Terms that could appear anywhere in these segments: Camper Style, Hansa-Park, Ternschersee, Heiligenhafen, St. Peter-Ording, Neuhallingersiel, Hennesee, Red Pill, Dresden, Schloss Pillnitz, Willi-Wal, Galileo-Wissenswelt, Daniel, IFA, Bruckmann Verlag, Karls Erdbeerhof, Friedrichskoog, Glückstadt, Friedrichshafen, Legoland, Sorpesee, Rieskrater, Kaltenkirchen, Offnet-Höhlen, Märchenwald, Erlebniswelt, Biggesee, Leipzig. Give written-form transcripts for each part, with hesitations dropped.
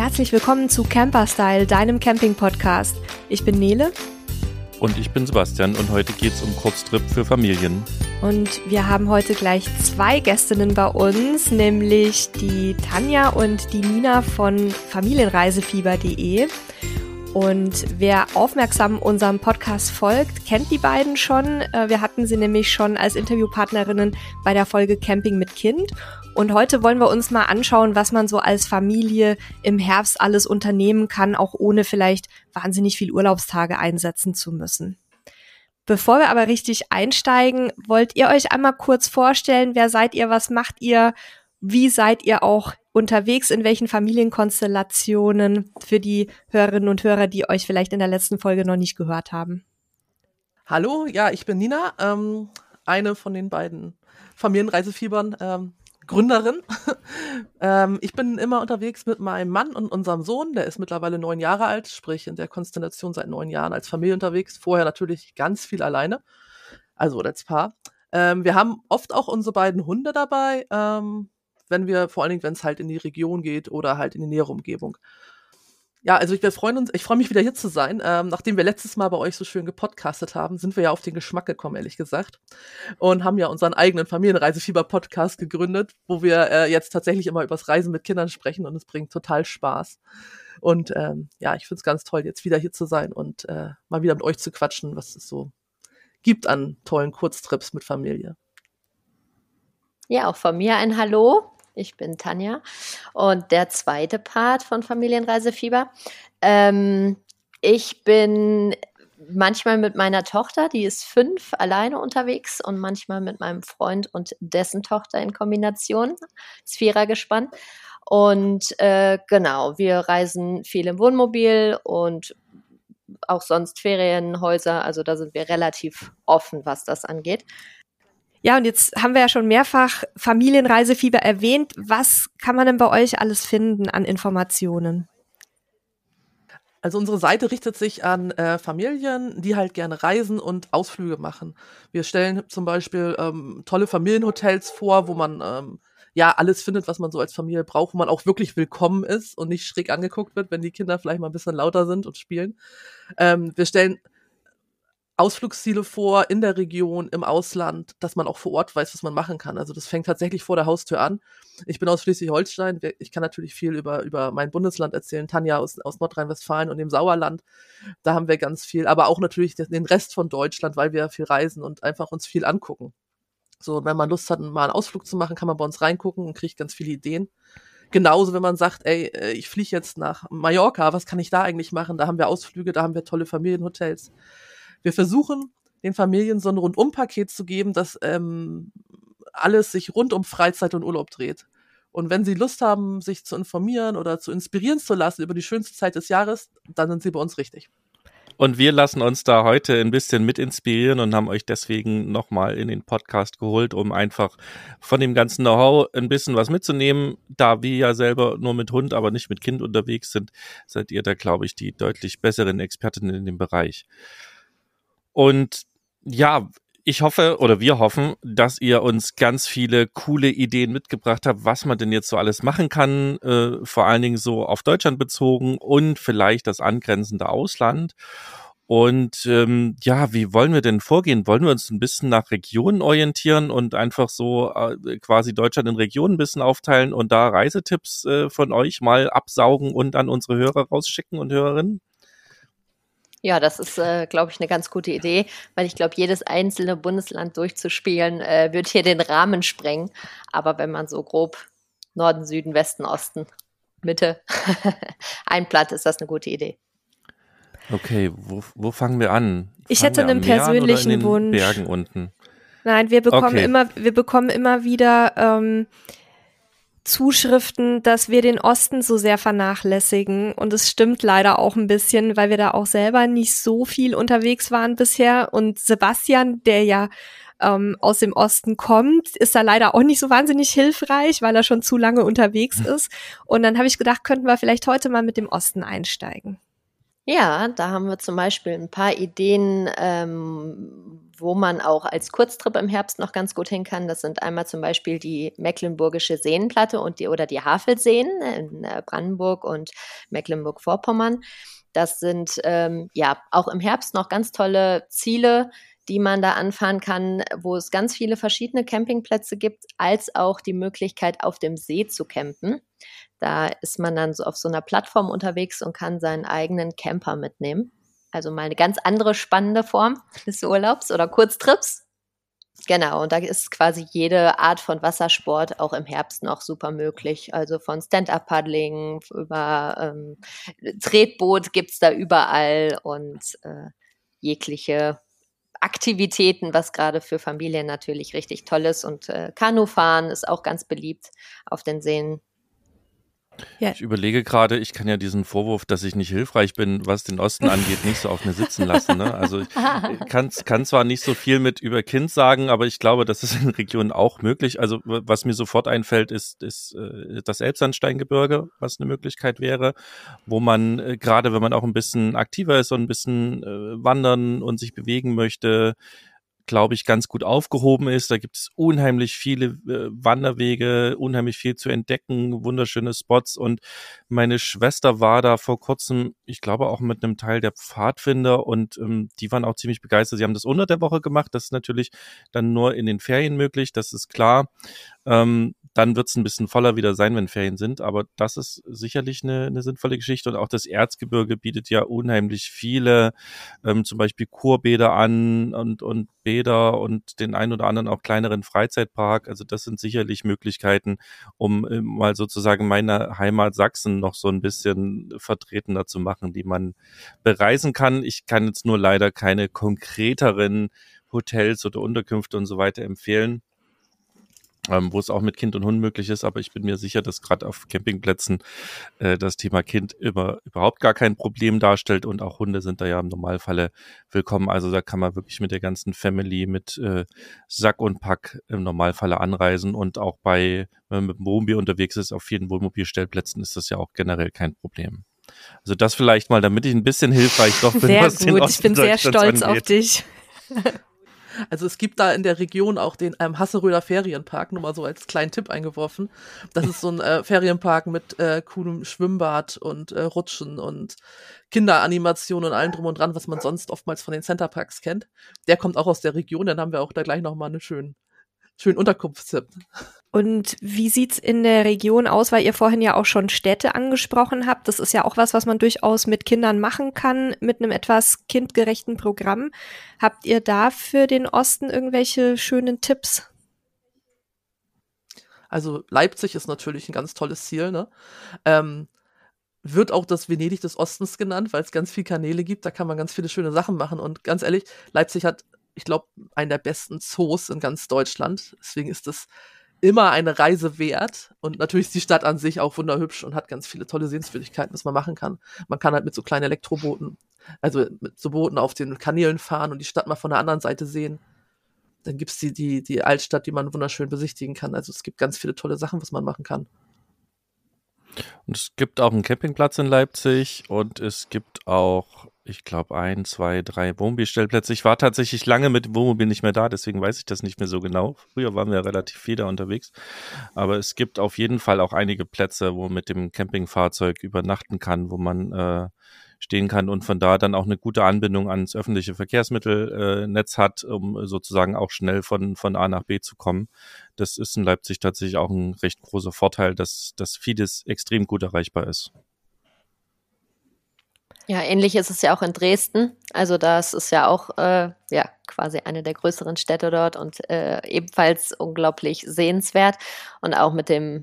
herzlich willkommen zu Camper Style, deinem Camping-Podcast. Ich bin Nele. Und ich bin Sebastian und heute geht's um Kurztrip für Familien. Und wir haben heute gleich zwei Gästinnen bei uns, nämlich die Tanja und die Nina von familienreisefieber.de. Und wer aufmerksam unserem Podcast folgt, kennt die beiden schon. Wir hatten sie nämlich schon als Interviewpartnerinnen bei der Folge Camping mit Kind. Und heute wollen wir uns mal anschauen, was man so als Familie im Herbst alles unternehmen kann, auch ohne vielleicht wahnsinnig viel Urlaubstage einsetzen zu müssen. Bevor wir aber richtig einsteigen, wollt ihr euch einmal kurz vorstellen, wer seid ihr, was macht ihr, wie seid ihr auch unterwegs, in welchen Familienkonstellationen für die Hörerinnen und Hörer, die euch vielleicht in der letzten Folge noch nicht gehört haben. Hallo, ja, ich bin Nina, eine von den beiden Familienreisefiebern, Gründerin. Ich bin immer unterwegs mit meinem Mann und unserem Sohn, der ist mittlerweile 9 Jahre alt, sprich in der Konstellation seit 9 Jahren als Familie unterwegs, vorher natürlich ganz viel alleine, also als Paar. Wir haben oft auch unsere beiden Hunde dabei, wenn wir, vor allen Dingen, wenn es halt in die Region geht oder halt in die nähere Umgebung. Ja, also ich freue mich wieder hier zu sein. Nachdem wir letztes Mal bei euch so schön gepodcastet haben, sind wir ja auf den Geschmack gekommen, ehrlich gesagt. Und haben ja unseren eigenen Familienreisefieber-Podcast gegründet, wo wir jetzt tatsächlich immer übers Reisen mit Kindern sprechen und es bringt total Spaß. Und ja, ich finde es ganz toll, jetzt wieder hier zu sein und mal wieder mit euch zu quatschen, was es so gibt an tollen Kurztrips mit Familie. Ja, auch von mir ein Hallo. Ich bin Tanja und der zweite Part von Familienreisefieber. Ich bin manchmal mit meiner Tochter, die ist 5, alleine unterwegs und manchmal mit meinem Freund und dessen Tochter in Kombination. Das Vierergespann. Und genau, wir reisen viel im Wohnmobil und auch sonst Ferienhäuser. Also da sind wir relativ offen, was das angeht. Ja, und jetzt haben wir ja schon mehrfach Familienreisefieber erwähnt. Was kann man denn bei euch alles finden an Informationen? Also unsere Seite richtet sich an Familien, die halt gerne reisen und Ausflüge machen. Wir stellen zum Beispiel tolle Familienhotels vor, wo man ja alles findet, was man so als Familie braucht, wo man auch wirklich willkommen ist und nicht schräg angeguckt wird, wenn die Kinder vielleicht mal ein bisschen lauter sind und spielen. Wir stellen Ausflugsziele vor, in der Region, im Ausland, dass man auch vor Ort weiß, was man machen kann. Also das fängt tatsächlich vor der Haustür an. Ich bin aus Schleswig-Holstein, ich kann natürlich viel über mein Bundesland erzählen, Tanja aus Nordrhein-Westfalen und dem Sauerland, da haben wir ganz viel, aber auch natürlich den Rest von Deutschland, weil wir viel reisen und einfach uns viel angucken. So, und wenn man Lust hat, mal einen Ausflug zu machen, kann man bei uns reingucken und kriegt ganz viele Ideen. Genauso, wenn man sagt, ey, ich fliege jetzt nach Mallorca, was kann ich da eigentlich machen? Da haben wir Ausflüge, da haben wir tolle Familienhotels. Wir versuchen, den Familien so ein Rundum-Paket zu geben, dass alles sich rund um Freizeit und Urlaub dreht. Und wenn sie Lust haben, sich zu informieren oder zu inspirieren zu lassen über die schönste Zeit des Jahres, dann sind sie bei uns richtig. Und wir lassen uns da heute ein bisschen mit inspirieren und haben euch deswegen nochmal in den Podcast geholt, um einfach von dem ganzen Know-how ein bisschen was mitzunehmen. Da wir ja selber nur mit Hund, aber nicht mit Kind unterwegs sind, seid ihr da, glaube ich, die deutlich besseren Expertinnen in dem Bereich. Und ja, wir hoffen, dass ihr uns ganz viele coole Ideen mitgebracht habt, was man denn jetzt so alles machen kann, vor allen Dingen so auf Deutschland bezogen und vielleicht das angrenzende Ausland. Und ja, wie wollen wir denn vorgehen? Wollen wir uns ein bisschen nach Regionen orientieren und einfach so quasi Deutschland in Regionen ein bisschen aufteilen und da Reisetipps von euch mal absaugen und an unsere Hörer rausschicken und Hörerinnen? Ja, das ist, glaube ich, eine ganz gute Idee, weil ich glaube, jedes einzelne Bundesland durchzuspielen, wird hier den Rahmen sprengen. Aber wenn man so grob Norden, Süden, Westen, Osten, Mitte einplant, ist das eine gute Idee. Okay, wo fangen wir an? Ich hätte einen persönlichen Wunsch. Bergen unten? Nein, wir bekommen immer wieder Zuschriften, dass wir den Osten so sehr vernachlässigen und es stimmt leider auch ein bisschen, weil wir da auch selber nicht so viel unterwegs waren bisher und Sebastian, der ja aus dem Osten kommt, ist da leider auch nicht so wahnsinnig hilfreich, weil er schon zu lange unterwegs ist und dann habe ich gedacht, könnten wir vielleicht heute mal mit dem Osten einsteigen. Ja, da haben wir zum Beispiel ein paar Ideen, wo man auch als Kurztrip im Herbst noch ganz gut hin kann. Das sind einmal zum Beispiel die Mecklenburgische Seenplatte oder die Havelseen in Brandenburg und Mecklenburg-Vorpommern. Das sind auch im Herbst noch ganz tolle Ziele, die man da anfahren kann, wo es ganz viele verschiedene Campingplätze gibt, als auch die Möglichkeit, auf dem See zu campen. Da ist man dann so auf so einer Plattform unterwegs und kann seinen eigenen Camper mitnehmen. Also mal eine ganz andere spannende Form des Urlaubs oder Kurztrips. Genau, und da ist quasi jede Art von Wassersport auch im Herbst noch super möglich. Also von Stand-Up-Paddling über Tretboot gibt es da überall und jegliche Aktivitäten, was gerade für Familien natürlich richtig toll ist. Und Kanufahren ist auch ganz beliebt auf den Seen. Yeah. Ich überlege gerade, ich kann ja diesen Vorwurf, dass ich nicht hilfreich bin, was den Osten angeht, nicht so auf mir sitzen lassen. Ne? Also ich kann zwar nicht so viel mit über Kind sagen, aber ich glaube, das ist in Regionen auch möglich. Also was mir sofort einfällt, ist das Elbsandsteingebirge, was eine Möglichkeit wäre, wo man gerade, wenn man auch ein bisschen aktiver ist und ein bisschen wandern und sich bewegen möchte, glaube ich, ganz gut aufgehoben ist. Da gibt es unheimlich viele Wanderwege, unheimlich viel zu entdecken, wunderschöne Spots. Und meine Schwester war da vor kurzem, ich glaube auch mit einem Teil der Pfadfinder, und die waren auch ziemlich begeistert. Sie haben das unter der Woche gemacht. Das ist natürlich dann nur in den Ferien möglich, das ist klar. Dann wird es ein bisschen voller wieder sein, wenn Ferien sind. Aber das ist sicherlich eine sinnvolle Geschichte. Und auch das Erzgebirge bietet ja unheimlich viele, zum Beispiel Kurbäder an und Bäder und den einen oder anderen auch kleineren Freizeitpark. Also das sind sicherlich Möglichkeiten, um mal sozusagen meine Heimat Sachsen noch so ein bisschen vertretener zu machen, die man bereisen kann. Ich kann jetzt nur leider keine konkreteren Hotels oder Unterkünfte und so weiter empfehlen, wo es auch mit Kind und Hund möglich ist. Aber ich bin mir sicher, dass gerade auf Campingplätzen das Thema Kind überhaupt gar kein Problem darstellt. Und auch Hunde sind da ja im Normalfalle willkommen. Also da kann man wirklich mit der ganzen Family, mit Sack und Pack im Normalfalle anreisen. Und auch wenn man mit dem Wohnmobil unterwegs ist, auf vielen Wohnmobilstellplätzen ist das ja auch generell kein Problem. Also das vielleicht mal, damit ich ein bisschen hilfreich doch bin. Sehr gut, ich bin sehr stolz auf dich. Also es gibt da in der Region auch den Hasseröder Ferienpark, nur mal so als kleinen Tipp eingeworfen. Das ist so ein Ferienpark mit coolem Schwimmbad und Rutschen und Kinderanimationen und allem drum und dran, was man sonst oftmals von den Centerparks kennt. Der kommt auch aus der Region, dann haben wir auch da gleich nochmal einen schönen Unterkunftstipp. Und wie sieht's in der Region aus, weil ihr vorhin ja auch schon Städte angesprochen habt? Das ist ja auch was man durchaus mit Kindern machen kann, mit einem etwas kindgerechten Programm. Habt ihr da für den Osten irgendwelche schönen Tipps? Also Leipzig ist natürlich ein ganz tolles Ziel, ne? Wird auch das Venedig des Ostens genannt, weil es ganz viele Kanäle gibt. Da kann man ganz viele schöne Sachen machen. Und ganz ehrlich, Leipzig hat, ich glaube, einen der besten Zoos in ganz Deutschland. Deswegen ist das immer eine Reise wert, und natürlich ist die Stadt an sich auch wunderhübsch und hat ganz viele tolle Sehenswürdigkeiten, was man machen kann. Man kann halt mit so kleinen Elektrobooten, also mit so Booten auf den Kanälen fahren und die Stadt mal von der anderen Seite sehen. Dann gibt es die Altstadt, die man wunderschön besichtigen kann. Also es gibt ganz viele tolle Sachen, was man machen kann. Und es gibt auch einen Campingplatz in Leipzig und es gibt auch, ich glaube, 1, 2, 3 Wohnmobilstellplätze. Ich war tatsächlich lange mit Wohnmobil nicht mehr da, deswegen weiß ich das nicht mehr so genau. Früher waren wir relativ viel da unterwegs. Aber es gibt auf jeden Fall auch einige Plätze, wo man mit dem Campingfahrzeug übernachten kann, wo man stehen kann und von da dann auch eine gute Anbindung ans öffentliche Verkehrsmittelnetz hat, um sozusagen auch schnell von A nach B zu kommen. Das ist in Leipzig tatsächlich auch ein recht großer Vorteil, dass vieles extrem gut erreichbar ist. Ja, ähnlich ist es ja auch in Dresden. Also das ist ja auch quasi eine der größeren Städte dort und ebenfalls unglaublich sehenswert und auch mit der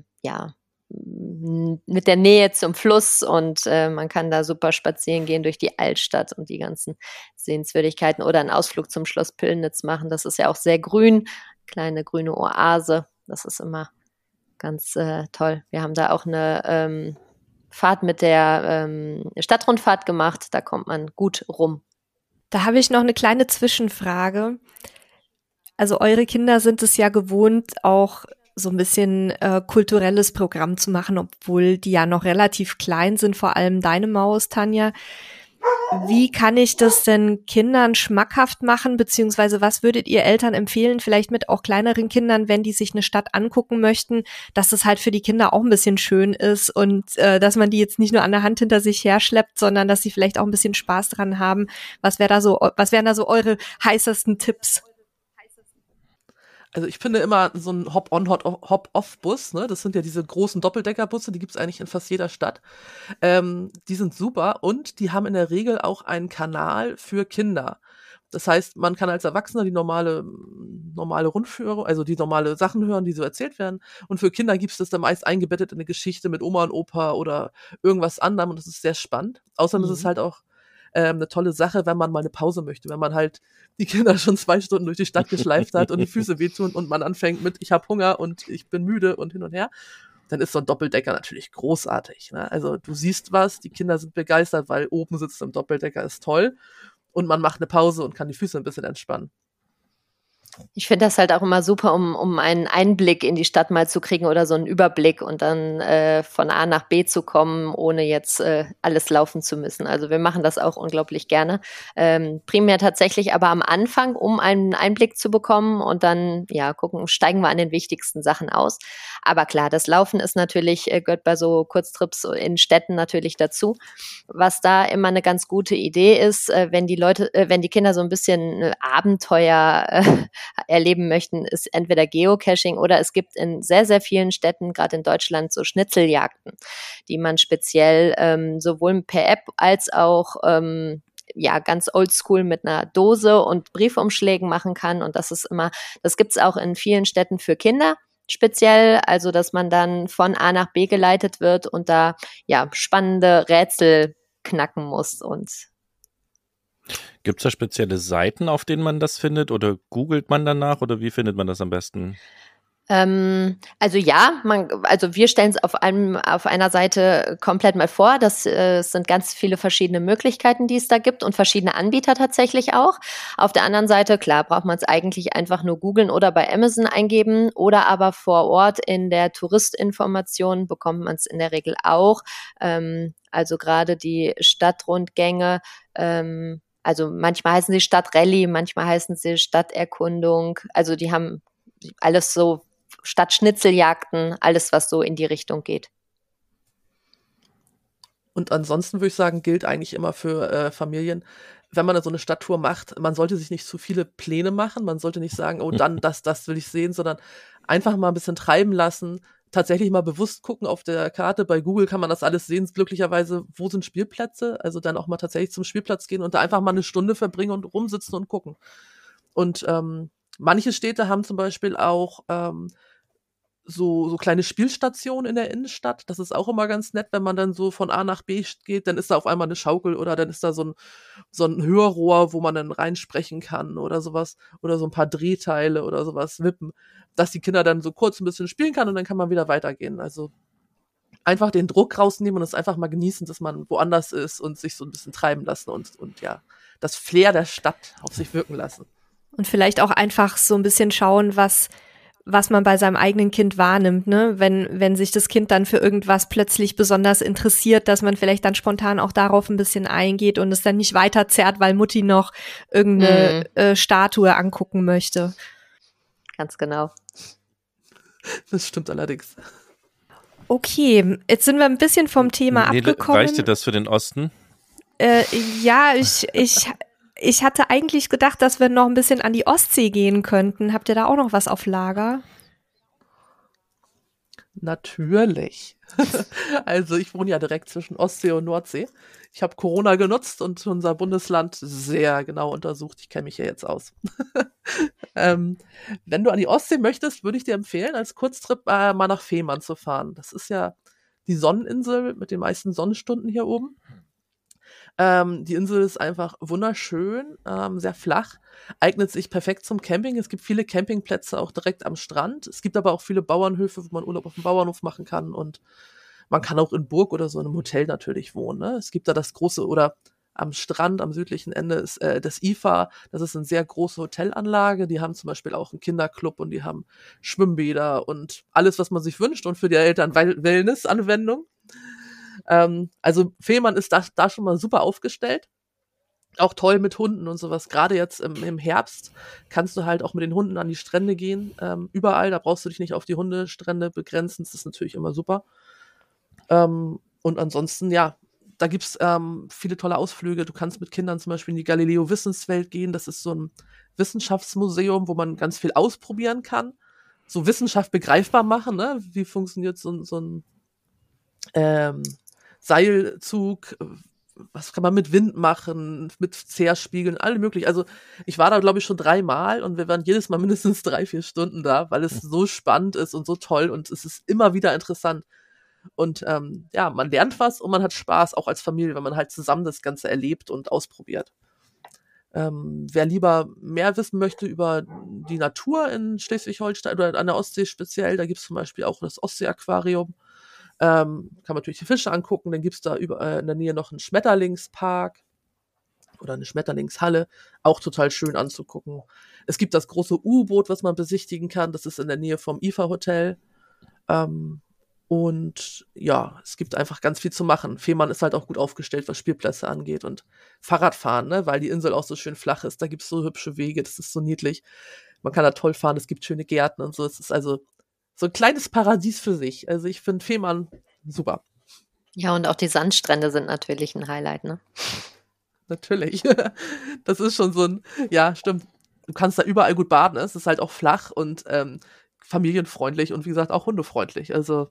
Nähe zum Fluss, und man kann da super spazieren gehen durch die Altstadt und die ganzen Sehenswürdigkeiten oder einen Ausflug zum Schloss Pillnitz machen. Das ist ja auch sehr grün, kleine grüne Oase. Das ist immer ganz toll. Wir haben da auch eine Fahrt mit der Stadtrundfahrt gemacht. Da kommt man gut rum. Da habe ich noch eine kleine Zwischenfrage. Also eure Kinder sind es ja gewohnt, auch so ein bisschen kulturelles Programm zu machen, obwohl die ja noch relativ klein sind, vor allem deine Maus, Tanja. Wie kann ich das denn Kindern schmackhaft machen, beziehungsweise was würdet ihr Eltern empfehlen, vielleicht mit auch kleineren Kindern, wenn die sich eine Stadt angucken möchten, dass das halt für die Kinder auch ein bisschen schön ist und dass man die jetzt nicht nur an der Hand hinter sich herschleppt, sondern dass sie vielleicht auch ein bisschen Spaß dran haben. Was wären da so eure heißesten Tipps? Also ich finde immer so ein Hop-on, Hop-off-Bus, ne? Das sind ja diese großen Doppeldeckerbusse, die gibt's eigentlich in fast jeder Stadt. Die sind super und die haben in der Regel auch einen Kanal für Kinder. Das heißt, man kann als Erwachsener die normale Rundführung, also die normale Sachen hören, die so erzählt werden. Und für Kinder gibt's das dann meist eingebettet in eine Geschichte mit Oma und Opa oder irgendwas anderem. Und das ist sehr spannend. Außerdem ist es halt auch eine tolle Sache, wenn man mal eine Pause möchte, wenn man halt die Kinder schon 2 Stunden durch die Stadt geschleift hat und die Füße wehtun und man anfängt mit, ich habe Hunger und ich bin müde und hin und her, dann ist so ein Doppeldecker natürlich großartig. Ne? Also du siehst was, die Kinder sind begeistert, weil oben sitzt im Doppeldecker, ist toll und man macht eine Pause und kann die Füße ein bisschen entspannen. Ich finde das halt auch immer super, um einen Einblick in die Stadt mal zu kriegen oder so einen Überblick und dann von A nach B zu kommen, ohne jetzt alles laufen zu müssen. Also wir machen das auch unglaublich gerne. Primär tatsächlich aber am Anfang, um einen Einblick zu bekommen und dann ja gucken, steigen wir an den wichtigsten Sachen aus. Aber klar, das Laufen ist natürlich, gehört bei so Kurztrips in Städten natürlich dazu. Was da immer eine ganz gute Idee ist, wenn die Kinder so ein bisschen Abenteuer erleben möchten, ist entweder Geocaching oder es gibt in sehr, sehr vielen Städten, gerade in Deutschland, so Schnitzeljagden, die man speziell sowohl per App als auch ja, ganz oldschool mit einer Dose und Briefumschlägen machen kann. Und das ist immer, das gibt es auch in vielen Städten für Kinder speziell, also dass man dann von A nach B geleitet wird und da ja spannende Rätsel knacken muss. Und gibt es da spezielle Seiten, auf denen man das findet oder googelt man danach oder wie findet man das am besten? Also ja, also wir stellen es auf einer Seite komplett mal vor. Das sind ganz viele verschiedene Möglichkeiten, die es da gibt und verschiedene Anbieter tatsächlich auch. Auf der anderen Seite, klar, braucht man es eigentlich einfach nur googeln oder bei Amazon eingeben oder aber vor Ort in der Touristinformation bekommt man es in der Regel auch. Also gerade die Stadtrundgänge, also manchmal heißen sie Stadtrallye, manchmal heißen sie Stadterkundung. Also die haben alles so Stadtschnitzeljagden, alles, was so in die Richtung geht. Und ansonsten würde ich sagen, gilt eigentlich immer für Familien, wenn man so eine Stadttour macht, man sollte sich nicht zu viele Pläne machen, man sollte nicht sagen, oh, dann das will ich sehen, sondern einfach mal ein bisschen treiben lassen, tatsächlich mal bewusst gucken auf der Karte. Bei Google kann man das alles sehen, glücklicherweise, wo sind Spielplätze, also dann auch mal tatsächlich zum Spielplatz gehen und da einfach mal eine Stunde verbringen und rumsitzen und gucken. Und manche Städte haben zum Beispiel auch so kleine Spielstationen in der Innenstadt, das ist auch immer ganz nett, wenn man dann so von A nach B geht, dann ist da auf einmal eine Schaukel oder dann ist da so ein Hörrohr, wo man dann reinsprechen kann oder sowas oder so ein paar Drehteile oder sowas wippen, dass die Kinder dann so kurz ein bisschen spielen kann und dann kann man wieder weitergehen, also einfach den Druck rausnehmen und es einfach mal genießen, dass man woanders ist und sich so ein bisschen treiben lassen und ja, das Flair der Stadt auf sich wirken lassen. Und vielleicht auch einfach so ein bisschen schauen, was man bei seinem eigenen Kind wahrnimmt, ne? Wenn sich das Kind dann für irgendwas plötzlich besonders interessiert, dass man vielleicht dann spontan auch darauf ein bisschen eingeht und es dann nicht weiter zerrt, weil Mutti noch irgendeine Statue angucken möchte. Ganz genau. Das stimmt allerdings. Okay, jetzt sind wir ein bisschen vom Thema abgekommen. Reicht dir das für den Osten? Ja, Ich hatte eigentlich gedacht, dass wir noch ein bisschen an die Ostsee gehen könnten. Habt ihr da auch noch was auf Lager? Natürlich. Also ich wohne ja direkt zwischen Ostsee und Nordsee. Ich habe Corona genutzt und unser Bundesland sehr genau untersucht. Ich kenne mich ja jetzt aus. Wenn du an die Ostsee möchtest, würde ich dir empfehlen, als Kurztrip mal nach Fehmarn zu fahren. Das ist ja die Sonneninsel mit den meisten Sonnenstunden hier oben. Die Insel ist einfach wunderschön, sehr flach, eignet sich perfekt zum Camping. Es gibt viele Campingplätze auch direkt am Strand. Es gibt aber auch viele Bauernhöfe, wo man Urlaub auf dem Bauernhof machen kann und man kann auch in Burg oder so in einem Hotel natürlich wohnen. Ne? Es gibt da das große, oder am Strand, am südlichen Ende ist das IFA. Das ist eine sehr große Hotelanlage. Die haben zum Beispiel auch einen Kinderclub und die haben Schwimmbäder und alles, was man sich wünscht und für die Eltern Wellness-Anwendung. Also Fehmarn ist da schon mal super aufgestellt. Auch toll mit Hunden und sowas. Gerade jetzt im Herbst kannst du halt auch mit den Hunden an die Strände gehen. Überall, da brauchst du dich nicht auf die Hundestrände begrenzen. Das ist natürlich immer super. Und ansonsten, ja, da gibt es viele tolle Ausflüge. Du kannst mit Kindern zum Beispiel in die Galileo-Wissenswelt gehen. Das ist so ein Wissenschaftsmuseum, wo man ganz viel ausprobieren kann. So Wissenschaft begreifbar machen, ne? Wie funktioniert so ein Seilzug? Was kann man mit Wind machen, mit Zerspiegeln, alle möglich. Also ich war da, glaube ich, schon 3 Mal und wir waren jedes Mal mindestens 3-4 Stunden da, weil es so spannend ist und so toll und es ist immer wieder interessant. Und ja, man lernt was und man hat Spaß, auch als Familie, wenn man halt zusammen das Ganze erlebt und ausprobiert. Wer lieber mehr wissen möchte über die Natur in Schleswig-Holstein oder an der Ostsee speziell, da gibt es zum Beispiel auch das Ostsee-Aquarium. Kann man natürlich die Fische angucken, dann gibt es da in der Nähe noch einen Schmetterlingspark oder eine Schmetterlingshalle, auch total schön anzugucken. Es gibt das große U-Boot, was man besichtigen kann, das ist in der Nähe vom IFA-Hotel. Und ja, es gibt einfach ganz viel zu machen. Fehmarn ist halt auch gut aufgestellt, was Spielplätze angeht und Fahrradfahren, ne? Weil die Insel auch so schön flach ist, da gibt es so hübsche Wege, das ist so niedlich. Man kann da toll fahren, es gibt schöne Gärten und so, es ist also so ein kleines Paradies für sich. Also ich finde Fehmarn super. Ja, und auch die Sandstrände sind natürlich ein Highlight, ne? Natürlich. Das ist schon so ein, ja, stimmt. Du kannst da überall gut baden. Es ist halt auch flach und familienfreundlich und wie gesagt auch hundefreundlich. Also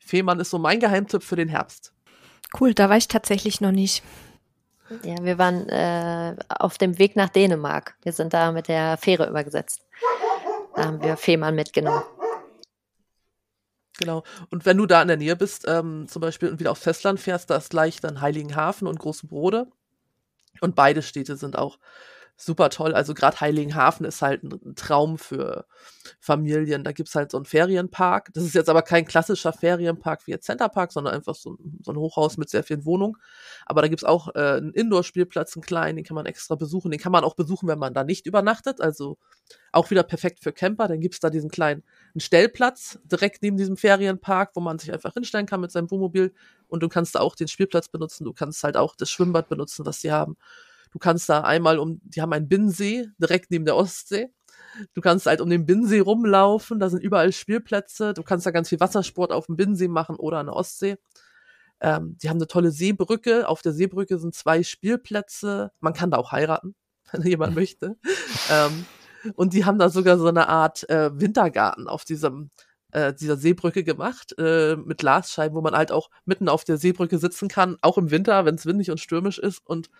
Fehmarn ist so mein Geheimtipp für den Herbst. Cool, da war ich tatsächlich noch nicht. Ja, wir waren auf dem Weg nach Dänemark. Wir sind da mit der Fähre übergesetzt. Da haben wir Fehmarn mitgenommen. Genau. Und wenn du da in der Nähe bist, zum Beispiel und wieder aufs Festland fährst, da ist gleich dann Heiligenhafen und Großenbrode. Und beide Städte sind auch super toll. Also gerade Heiligenhafen ist halt ein Traum für Familien. Da gibt es halt so einen Ferienpark. Das ist jetzt aber kein klassischer Ferienpark wie jetzt Centerpark, sondern einfach so ein Hochhaus mit sehr vielen Wohnungen. Aber da gibt es auch einen Indoor-Spielplatz, einen kleinen, den kann man extra besuchen. Den kann man auch besuchen, wenn man da nicht übernachtet. Also auch wieder perfekt für Camper. Dann gibt es da diesen kleinen Stellplatz direkt neben diesem Ferienpark, wo man sich einfach hinstellen kann mit seinem Wohnmobil. Und du kannst da auch den Spielplatz benutzen. Du kannst halt auch das Schwimmbad benutzen, was sie haben. Du kannst da die haben einen Binnensee direkt neben der Ostsee. Du kannst halt um den Binnensee rumlaufen, da sind überall Spielplätze. Du kannst da ganz viel Wassersport auf dem Binnensee machen oder an der Ostsee. Die haben eine tolle Seebrücke. Auf der Seebrücke sind 2 Spielplätze. Man kann da auch heiraten, wenn jemand möchte. Und die haben da sogar so eine Art Wintergarten auf dieser Seebrücke gemacht, mit Glasscheiben, wo man halt auch mitten auf der Seebrücke sitzen kann, auch im Winter, wenn es windig und stürmisch ist und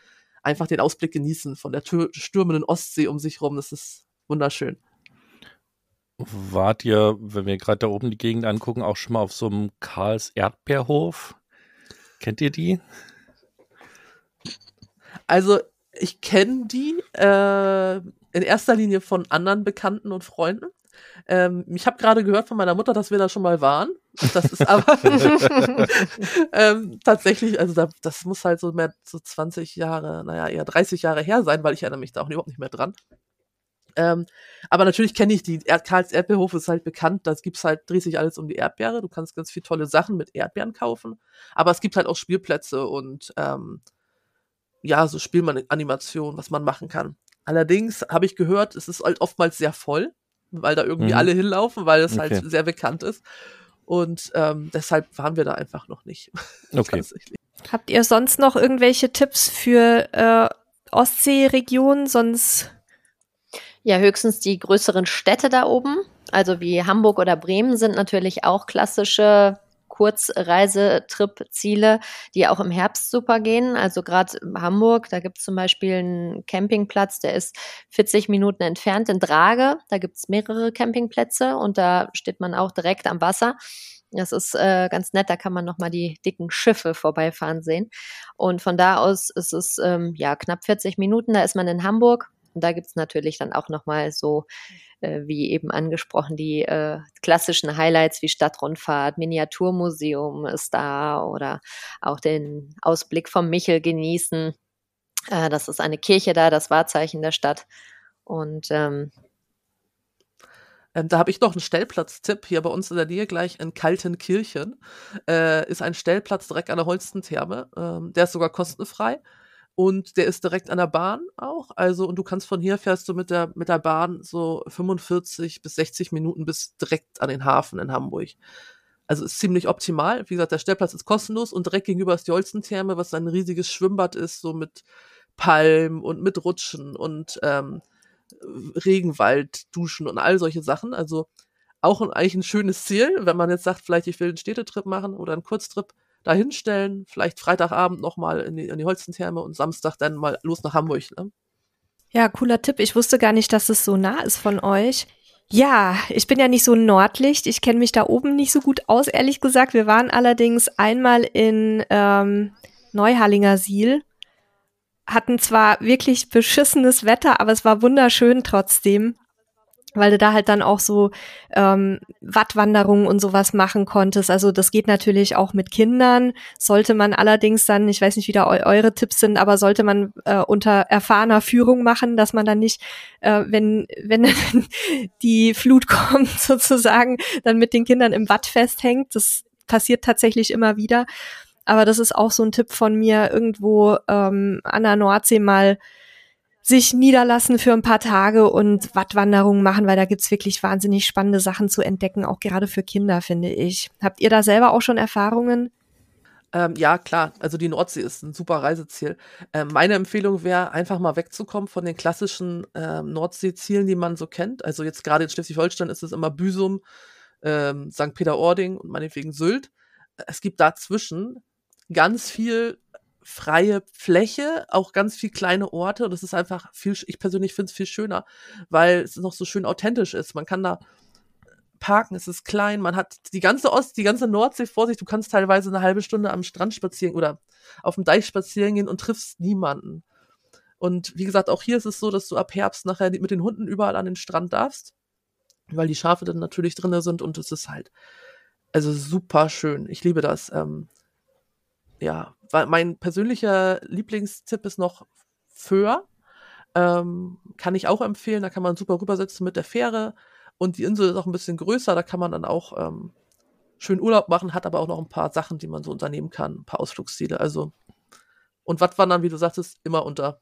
einfach den Ausblick genießen von der stürmenden Ostsee um sich rum. Das ist wunderschön. Wart ihr, wenn wir gerade da oben die Gegend angucken, auch schon mal auf so einem Karls Erdbeerhof? Kennt ihr die? Also ich kenne die in erster Linie von anderen Bekannten und Freunden. Ich habe gerade gehört von meiner Mutter, dass wir da schon mal waren. Das ist aber tatsächlich, also das muss halt so mehr so 20 Jahre, naja, eher 30 Jahre her sein, weil ich erinnere mich da auch überhaupt nicht mehr dran. Aber natürlich kenne ich die. Karls Erdbeerhof ist halt bekannt, da gibt es halt, dreht sich alles um die Erdbeere. Du kannst ganz viele tolle Sachen mit Erdbeeren kaufen. Aber es gibt halt auch Spielplätze und ja, so Spielanimationen, was man machen kann. Allerdings habe ich gehört, es ist halt oftmals sehr voll, weil da irgendwie alle hinlaufen, weil es halt sehr bekannt ist. Und deshalb waren wir da einfach noch nicht. Okay. Habt ihr sonst noch irgendwelche Tipps für Ostsee-Regionen? Sonst ja, höchstens die größeren Städte da oben. Also wie Hamburg oder Bremen sind natürlich auch klassische Kurzreisetrip-Ziele, die auch im Herbst super gehen. Also gerade Hamburg, da gibt es zum Beispiel einen Campingplatz, der ist 40 Minuten entfernt in Drage. Da gibt es mehrere Campingplätze und da steht man auch direkt am Wasser. Das ist ganz nett, da kann man nochmal die dicken Schiffe vorbeifahren sehen. Und von da aus ist es ja knapp 40 Minuten, da ist man in Hamburg. Und da gibt es natürlich dann auch nochmal so, wie eben angesprochen, die klassischen Highlights wie Stadtrundfahrt, Miniaturmuseum ist da oder auch den Ausblick vom Michel genießen. Das ist eine Kirche da, das Wahrzeichen der Stadt. Und Da habe ich noch einen Stellplatztipp. Hier bei uns in der Nähe gleich in Kaltenkirchen ist ein Stellplatz direkt an der Holstentherme. Der ist sogar kostenfrei. Und der ist direkt an der Bahn auch. Also, und du kannst von hier fährst du mit der Bahn so 45 bis 60 Minuten bis direkt an den Hafen in Hamburg. Also ist ziemlich optimal. Wie gesagt, der Stellplatz ist kostenlos und direkt gegenüber ist die Holstentherme, was ein riesiges Schwimmbad ist, so mit Palmen und mit Rutschen und Regenwald, Duschen und all solche Sachen. Also auch eigentlich ein schönes Ziel, wenn man jetzt sagt, vielleicht ich will einen Städtetrip machen oder einen Kurztrip. Da hinstellen, vielleicht Freitagabend nochmal in die Holstentherme und Samstag dann mal los nach Hamburg. Ne? Ja, cooler Tipp. Ich wusste gar nicht, dass es so nah ist von euch. Ja, ich bin ja nicht so ein Nordlicht. Ich kenne mich da oben nicht so gut aus, ehrlich gesagt. Wir waren allerdings einmal in Neuhallingersiel, hatten zwar wirklich beschissenes Wetter, aber es war wunderschön trotzdem, weil du da halt dann auch so Wattwanderungen und sowas machen konntest. Also das geht natürlich auch mit Kindern. Sollte man allerdings dann, ich weiß nicht, wie da eure Tipps sind, aber sollte man unter erfahrener Führung machen, dass man dann nicht, wenn die Flut kommt sozusagen, dann mit den Kindern im Watt festhängt. Das passiert tatsächlich immer wieder. Aber das ist auch so ein Tipp von mir, irgendwo an der Nordsee mal sich niederlassen für ein paar Tage und Wattwanderungen machen, weil da gibt's wirklich wahnsinnig spannende Sachen zu entdecken, auch gerade für Kinder, finde ich. Habt ihr da selber auch schon Erfahrungen? Ja, klar. Also die Nordsee ist ein super Reiseziel. Meine Empfehlung wäre, einfach mal wegzukommen von den klassischen Nordseezielen, die man so kennt. Also jetzt gerade in Schleswig-Holstein ist es immer Büsum, St. Peter-Ording und meinetwegen Sylt. Es gibt dazwischen ganz viel freie Fläche, auch ganz viel kleine Orte und es ist einfach viel, ich persönlich finde es viel schöner, weil es noch so schön authentisch ist. Man kann da parken, es ist klein, man hat die ganze die ganze Nordsee vor sich, du kannst teilweise eine halbe Stunde am Strand spazieren oder auf dem Deich spazieren gehen und triffst niemanden. Und wie gesagt, auch hier ist es so, dass du ab Herbst nachher mit den Hunden überall an den Strand darfst, weil die Schafe dann natürlich drin sind und es ist halt also super schön. Ich liebe das. Ja, weil mein persönlicher Lieblingstipp ist noch Föhr. Kann ich auch empfehlen. Da kann man super rübersetzen mit der Fähre. Und die Insel ist auch ein bisschen größer. Da kann man dann auch schön Urlaub machen, hat aber auch noch ein paar Sachen, die man so unternehmen kann. Ein paar Ausflugsziele. Also. Und Wattwandern, wie du sagtest, immer unter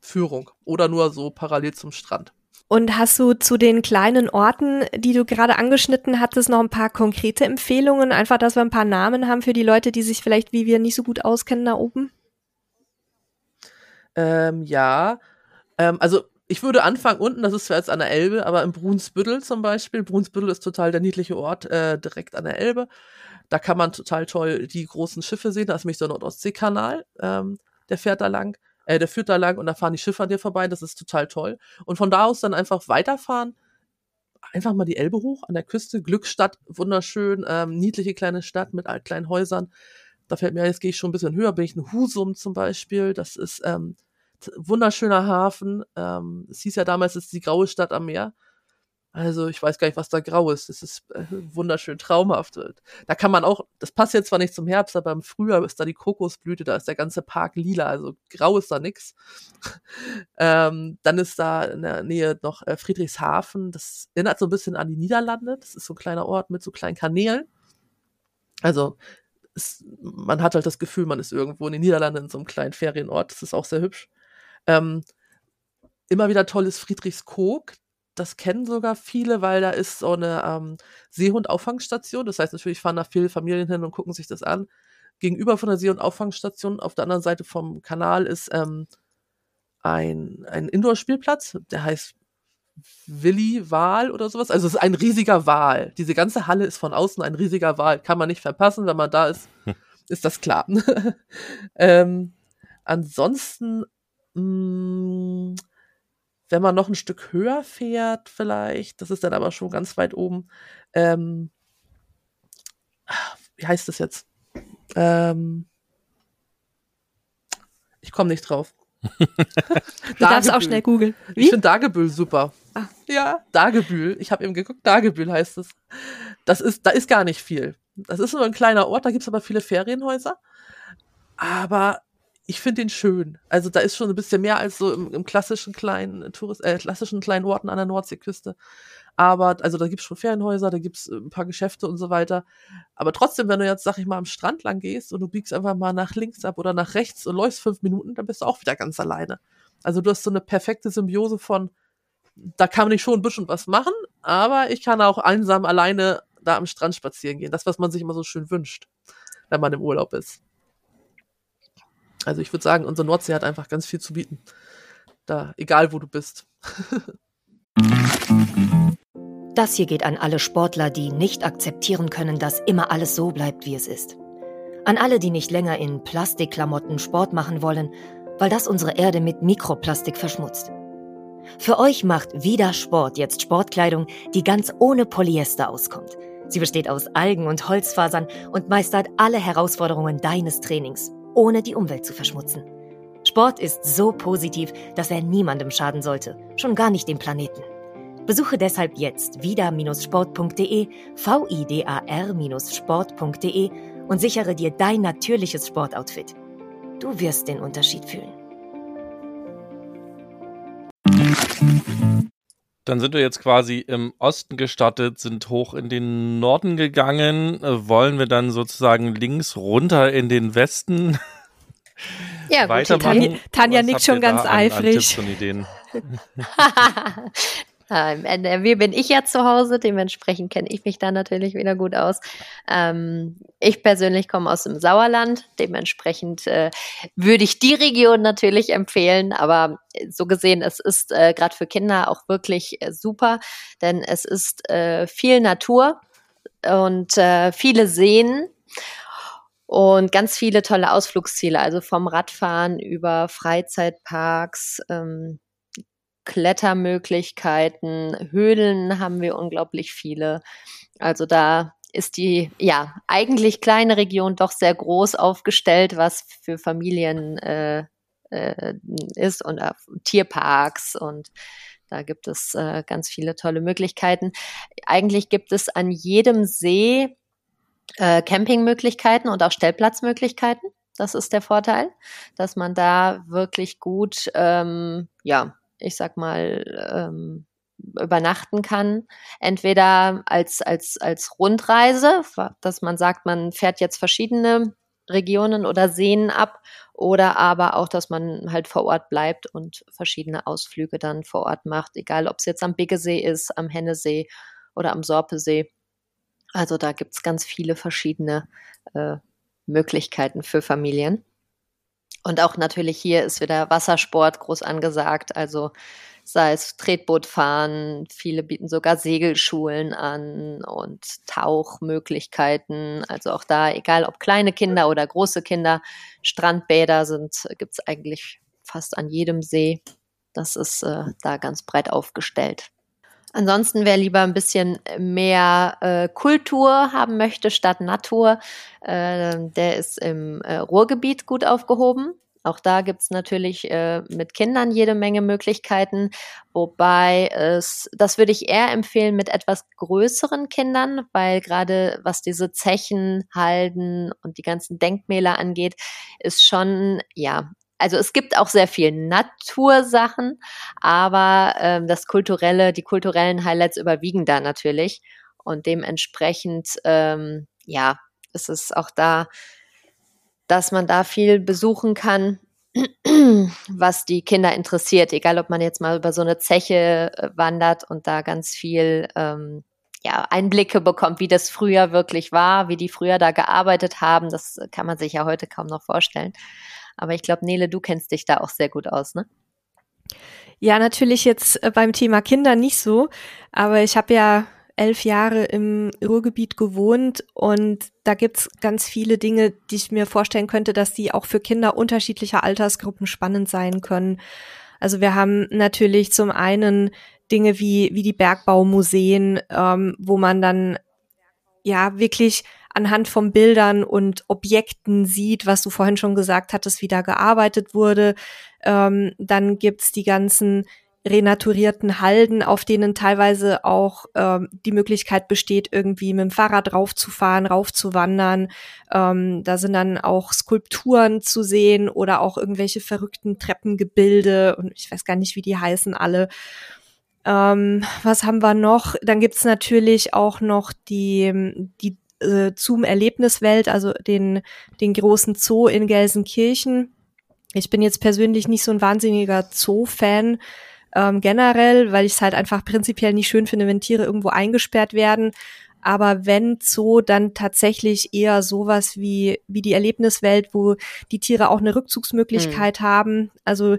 Führung. Oder nur so parallel zum Strand. Und hast du zu den kleinen Orten, die du gerade angeschnitten hattest, noch ein paar konkrete Empfehlungen? Einfach, dass wir ein paar Namen haben für die Leute, die sich vielleicht wie wir nicht so gut auskennen da oben? Ja, also ich würde anfangen unten, das ist zwar jetzt an der Elbe, aber im Brunsbüttel zum Beispiel. Brunsbüttel ist total der niedliche Ort direkt an der Elbe. Da kann man total toll die großen Schiffe sehen. Da ist nämlich der Nord-Ostsee-Kanal, der fährt da lang. Der führt da lang und da fahren die Schiffe an dir vorbei, das ist total toll. Und von da aus dann einfach weiterfahren, einfach mal die Elbe hoch an der Küste, Glückstadt, wunderschön, niedliche kleine Stadt mit kleinen Häusern. Da fällt mir, jetzt gehe ich schon ein bisschen höher, bin ich in Husum zum Beispiel, das ist wunderschöner Hafen. Es hieß ja damals, es ist die graue Stadt am Meer. Also ich weiß gar nicht, was da grau ist. Das ist wunderschön, traumhaft. Da kann man auch, das passt jetzt zwar nicht zum Herbst, aber im Frühjahr ist da die Kokosblüte, da ist der ganze Park lila, also grau ist da nix. Dann ist da in der Nähe noch Friedrichshafen, das erinnert so ein bisschen an die Niederlande, das ist so ein kleiner Ort mit so kleinen Kanälen. Also man hat halt das Gefühl, man ist irgendwo in den Niederlanden in so einem kleinen Ferienort, das ist auch sehr hübsch. Immer wieder toll ist Friedrichskoog. Das kennen sogar viele, weil da ist so eine Seehund-Auffangstation. Das heißt natürlich, fahren da viele Familien hin und gucken sich das an. Gegenüber von der Seehund-Auffangstation, auf der anderen Seite vom Kanal, ist ein Indoor-Spielplatz. Der heißt Willi-Wal oder sowas. Also es ist ein riesiger Wal. Diese ganze Halle ist von außen ein riesiger Wal. Kann man nicht verpassen. Wenn man da ist, ist das klar. Ansonsten wenn man noch ein Stück höher fährt vielleicht, das ist dann aber schon ganz weit oben, wie heißt das jetzt? Ich komme nicht drauf. Du darfst auch schnell googeln. Ich finde Dagebühl super. Ah. Ja, Dagebühl. Ich habe eben geguckt, Dagebühl heißt es. Da ist gar nicht viel. Das ist nur ein kleiner Ort, da gibt es aber viele Ferienhäuser. Aber Ich finde den schön. Also da ist schon ein bisschen mehr als so im klassischen kleinen klassischen kleinen Orten an der Nordseeküste. Aber also da gibt's schon Ferienhäuser, da gibt's ein paar Geschäfte und so weiter. Aber trotzdem, wenn du jetzt, sag ich mal, am Strand lang gehst und du biegst einfach mal nach links ab oder nach rechts und läufst 5 Minuten, dann bist du auch wieder ganz alleine. Also du hast so eine perfekte Symbiose von, da kann ich schon ein bisschen was machen, aber ich kann auch einsam alleine da am Strand spazieren gehen. Das, was man sich immer so schön wünscht, wenn man im Urlaub ist. Also ich würde sagen, unsere Nordsee hat einfach ganz viel zu bieten. Da, egal wo du bist. Das hier geht an alle Sportler, die nicht akzeptieren können, dass immer alles so bleibt, wie es ist. An alle, die nicht länger in Plastikklamotten Sport machen wollen, weil das unsere Erde mit Mikroplastik verschmutzt. Für euch macht wieder Sport jetzt Sportkleidung, die ganz ohne Polyester auskommt. Sie besteht aus Algen und Holzfasern und meistert alle Herausforderungen deines Trainings, ohne die Umwelt zu verschmutzen. Sport ist so positiv, dass er niemandem schaden sollte, schon gar nicht dem Planeten. Besuche deshalb jetzt vida-sport.de, vidar-sport.de und sichere dir dein natürliches Sportoutfit. Du wirst den Unterschied fühlen. Dann sind wir jetzt quasi im Osten gestartet, sind hoch in den Norden gegangen. Wollen wir dann sozusagen links runter in den Westen? Ja, gut, Tanja nickt schon ganz eifrig. Im NRW bin ich ja zu Hause, dementsprechend kenne ich mich da natürlich wieder gut aus. Ich persönlich komme aus dem Sauerland, dementsprechend würde ich die Region natürlich empfehlen, aber so gesehen, es ist gerade für Kinder auch wirklich super, denn es ist viel Natur und viele Seen und ganz viele tolle Ausflugsziele, also vom Radfahren über Freizeitparks, Klettermöglichkeiten, Höhlen haben wir unglaublich viele. Also da ist die, ja, eigentlich kleine Region doch sehr groß aufgestellt, was für Familien ist und Tierparks, und da gibt es ganz viele tolle Möglichkeiten. Eigentlich gibt es an jedem See Campingmöglichkeiten und auch Stellplatzmöglichkeiten. Das ist der Vorteil, dass man da wirklich gut, ich sag mal, übernachten kann. Entweder als Rundreise, dass man sagt, man fährt jetzt verschiedene Regionen oder Seen ab, oder aber auch, dass man halt vor Ort bleibt und verschiedene Ausflüge dann vor Ort macht, egal ob es jetzt am Biggesee ist, am Hennesee oder am Sorpesee. Also da gibt es ganz viele verschiedene Möglichkeiten für Familien. Und auch natürlich hier ist wieder Wassersport groß angesagt, also sei es Tretbootfahren, viele bieten sogar Segelschulen an und Tauchmöglichkeiten, also auch da, egal ob kleine Kinder oder große Kinder, Strandbäder gibt es eigentlich fast an jedem See, das ist da ganz breit aufgestellt. Ansonsten, wer lieber ein bisschen mehr Kultur haben möchte statt Natur, der ist im Ruhrgebiet gut aufgehoben. Auch da gibt es natürlich mit Kindern jede Menge Möglichkeiten, wobei das würde ich eher empfehlen mit etwas größeren Kindern, weil gerade was diese Zechen, Halden und die ganzen Denkmäler angeht, ist schon, ja, also es gibt auch sehr viel Natursachen, aber die kulturellen Highlights überwiegen da natürlich. Und dementsprechend, es ist auch da, dass man da viel besuchen kann, was die Kinder interessiert. Egal, ob man jetzt mal über so eine Zeche wandert und da ganz viel Einblicke bekommt, wie das früher wirklich war, wie die früher da gearbeitet haben. Das kann man sich ja heute kaum noch vorstellen. Aber ich glaube, Nele, du kennst dich da auch sehr gut aus, ne? Ja, natürlich jetzt beim Thema Kinder nicht so. Aber ich habe ja 11 Jahre im Ruhrgebiet gewohnt und da gibt's ganz viele Dinge, die ich mir vorstellen könnte, dass die auch für Kinder unterschiedlicher Altersgruppen spannend sein können. Also wir haben natürlich zum einen Dinge wie die Bergbaumuseen, wo man dann ja wirklich anhand von Bildern und Objekten sieht, was du vorhin schon gesagt hattest, wie da gearbeitet wurde. Dann gibt's die ganzen renaturierten Halden, auf denen teilweise auch die Möglichkeit besteht, irgendwie mit dem Fahrrad raufzufahren, raufzuwandern. Da sind dann auch Skulpturen zu sehen oder auch irgendwelche verrückten Treppengebilde und ich weiß gar nicht, wie die heißen alle. Was haben wir noch? Dann gibt's natürlich auch noch die zum Erlebniswelt, also den großen Zoo in Gelsenkirchen. Ich bin jetzt persönlich nicht so ein wahnsinniger Zoo-Fan generell, weil ich es halt einfach prinzipiell nicht schön finde, wenn Tiere irgendwo eingesperrt werden. Aber wenn Zoo, dann tatsächlich eher sowas wie die Erlebniswelt, wo die Tiere auch eine Rückzugsmöglichkeit haben. Also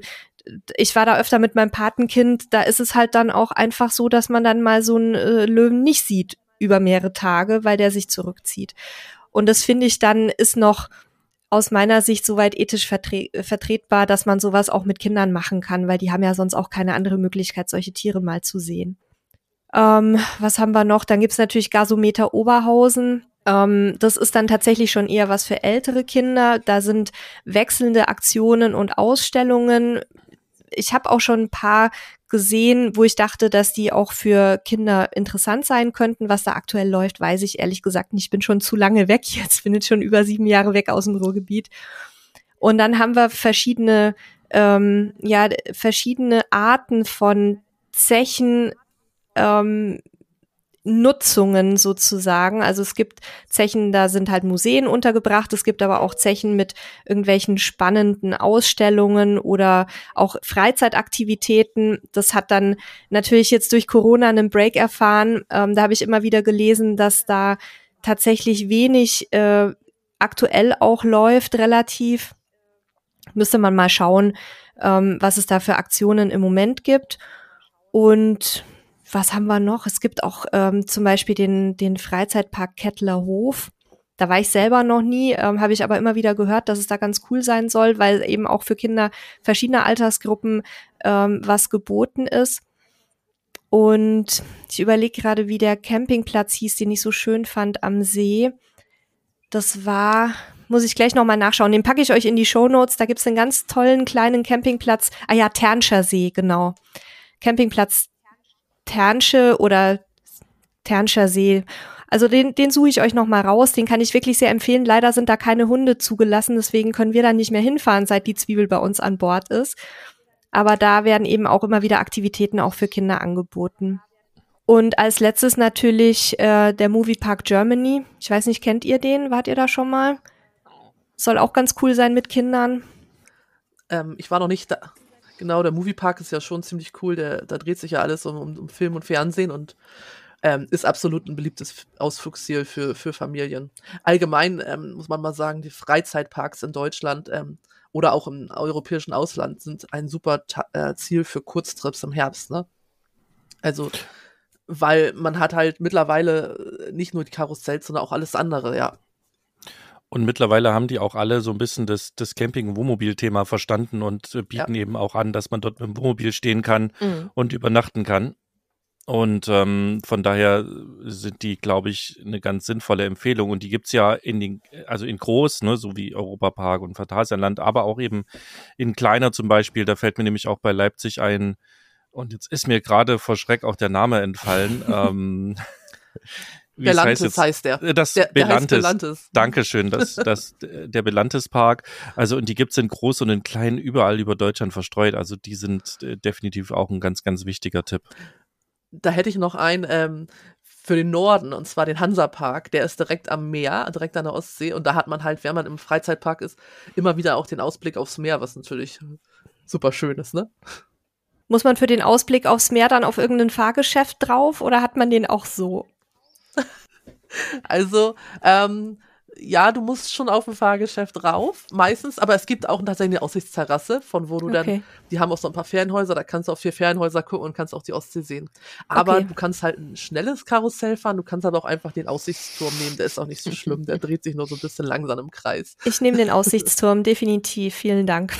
ich war da öfter mit meinem Patenkind, da ist es halt dann auch einfach so, dass man dann mal so einen Löwen nicht sieht über mehrere Tage, weil der sich zurückzieht. Und das finde ich dann ist noch aus meiner Sicht soweit ethisch vertretbar, dass man sowas auch mit Kindern machen kann, weil die haben ja sonst auch keine andere Möglichkeit, solche Tiere mal zu sehen. Was haben wir noch? Dann gibt's natürlich Gasometer Oberhausen. Das ist dann tatsächlich schon eher was für ältere Kinder. Da sind wechselnde Aktionen und Ausstellungen. Ich habe auch schon ein paar gesehen, wo ich dachte, dass die auch für Kinder interessant sein könnten. Was da aktuell läuft, weiß ich ehrlich gesagt nicht. Ich bin schon zu lange weg jetzt, bin jetzt schon über 7 Jahre weg aus dem Ruhrgebiet. Und dann haben wir verschiedene Arten von Zechen, Nutzungen sozusagen. Also es gibt Zechen, da sind halt Museen untergebracht. Es gibt aber auch Zechen mit irgendwelchen spannenden Ausstellungen oder auch Freizeitaktivitäten. Das hat dann natürlich jetzt durch Corona einen Break erfahren. Da habe ich immer wieder gelesen, dass da tatsächlich wenig aktuell auch läuft relativ. Müsste man mal schauen, was es da für Aktionen im Moment gibt. Und was haben wir noch? Es gibt auch zum Beispiel den Freizeitpark Kettlerhof. Da war ich selber noch nie, habe ich aber immer wieder gehört, dass es da ganz cool sein soll, weil eben auch für Kinder verschiedener Altersgruppen was geboten ist. Und ich überlege gerade, wie der Campingplatz hieß, den ich so schön fand am See. Das war, muss ich gleich nochmal nachschauen, den packe ich euch in die Shownotes. Da gibt's einen ganz tollen kleinen Campingplatz. Ah ja, Ternschersee, genau. Campingplatz Ternsche oder Ternschersee. Also den suche ich euch nochmal raus. Den kann ich wirklich sehr empfehlen. Leider sind da keine Hunde zugelassen. Deswegen können wir da nicht mehr hinfahren, seit die Zwiebel bei uns an Bord ist. Aber da werden eben auch immer wieder Aktivitäten auch für Kinder angeboten. Und als letztes natürlich der Movie Park Germany. Ich weiß nicht, kennt ihr den? Wart ihr da schon mal? Soll auch ganz cool sein mit Kindern. Ich war noch nicht da. Genau, der Moviepark ist ja schon ziemlich cool, da dreht sich ja alles um Film und Fernsehen und ist absolut ein beliebtes Ausflugsziel für Familien. Allgemein muss man mal sagen, die Freizeitparks in Deutschland oder auch im europäischen Ausland sind ein super Ziel für Kurztrips im Herbst, ne? Also, weil man hat halt mittlerweile nicht nur die Karussells, sondern auch alles andere, ja. Und mittlerweile haben die auch alle so ein bisschen das Camping- und Wohnmobil-Thema verstanden und bieten eben auch an, dass man dort mit dem Wohnmobil stehen kann und übernachten kann. Und von daher sind die, glaube ich, eine ganz sinnvolle Empfehlung. Und die gibt's ja in groß, ne, so wie Europapark und Phantasialand, aber auch eben in kleiner zum Beispiel. Da fällt mir nämlich auch bei Leipzig ein, und jetzt ist mir gerade vor Schreck auch der Name entfallen, Belantis heißt der. Belantis. Dankeschön, der Belantis-Park. Also, und die gibt's in groß und in klein überall über Deutschland verstreut. Also, die sind definitiv auch ein ganz, ganz wichtiger Tipp. Da hätte ich noch einen für den Norden, und zwar den Hansa-Park. Der ist direkt am Meer, direkt an der Ostsee. Und da hat man halt, wenn man im Freizeitpark ist, immer wieder auch den Ausblick aufs Meer, was natürlich super schön ist, ne? Muss man für den Ausblick aufs Meer dann auf irgendein Fahrgeschäft drauf oder hat man den auch so? Also, ja, du musst schon auf ein Fahrgeschäft rauf, meistens, aber es gibt auch tatsächlich eine Aussichtsterrasse, von wo du dann, die haben auch so ein paar Ferienhäuser, da kannst du auf 4 Ferienhäuser gucken und kannst auch die Ostsee sehen. Aber du kannst halt ein schnelles Karussell fahren, du kannst aber auch einfach den Aussichtsturm nehmen, der ist auch nicht so schlimm, der dreht sich nur so ein bisschen langsam im Kreis. Ich nehme den Aussichtsturm, definitiv, vielen Dank.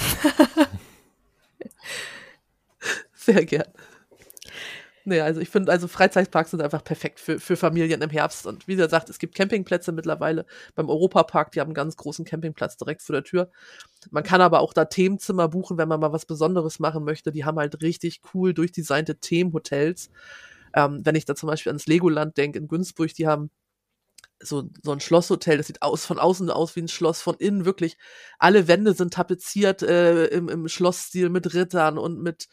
Sehr gern. Nee, also ich finde, also Freizeitparks sind einfach perfekt für Familien im Herbst. Und wie er sagt, es gibt Campingplätze mittlerweile beim Europapark, die haben einen ganz großen Campingplatz direkt vor der Tür. Man kann aber auch da Themenzimmer buchen, wenn man mal was Besonderes machen möchte. Die haben halt richtig cool durchdesignte Themenhotels. Wenn ich da zum Beispiel ans Legoland denke, in Günzburg, die haben so ein Schlosshotel, das sieht aus von außen aus wie ein Schloss, von innen wirklich, alle Wände sind tapeziert im Schlossstil mit Rittern und mit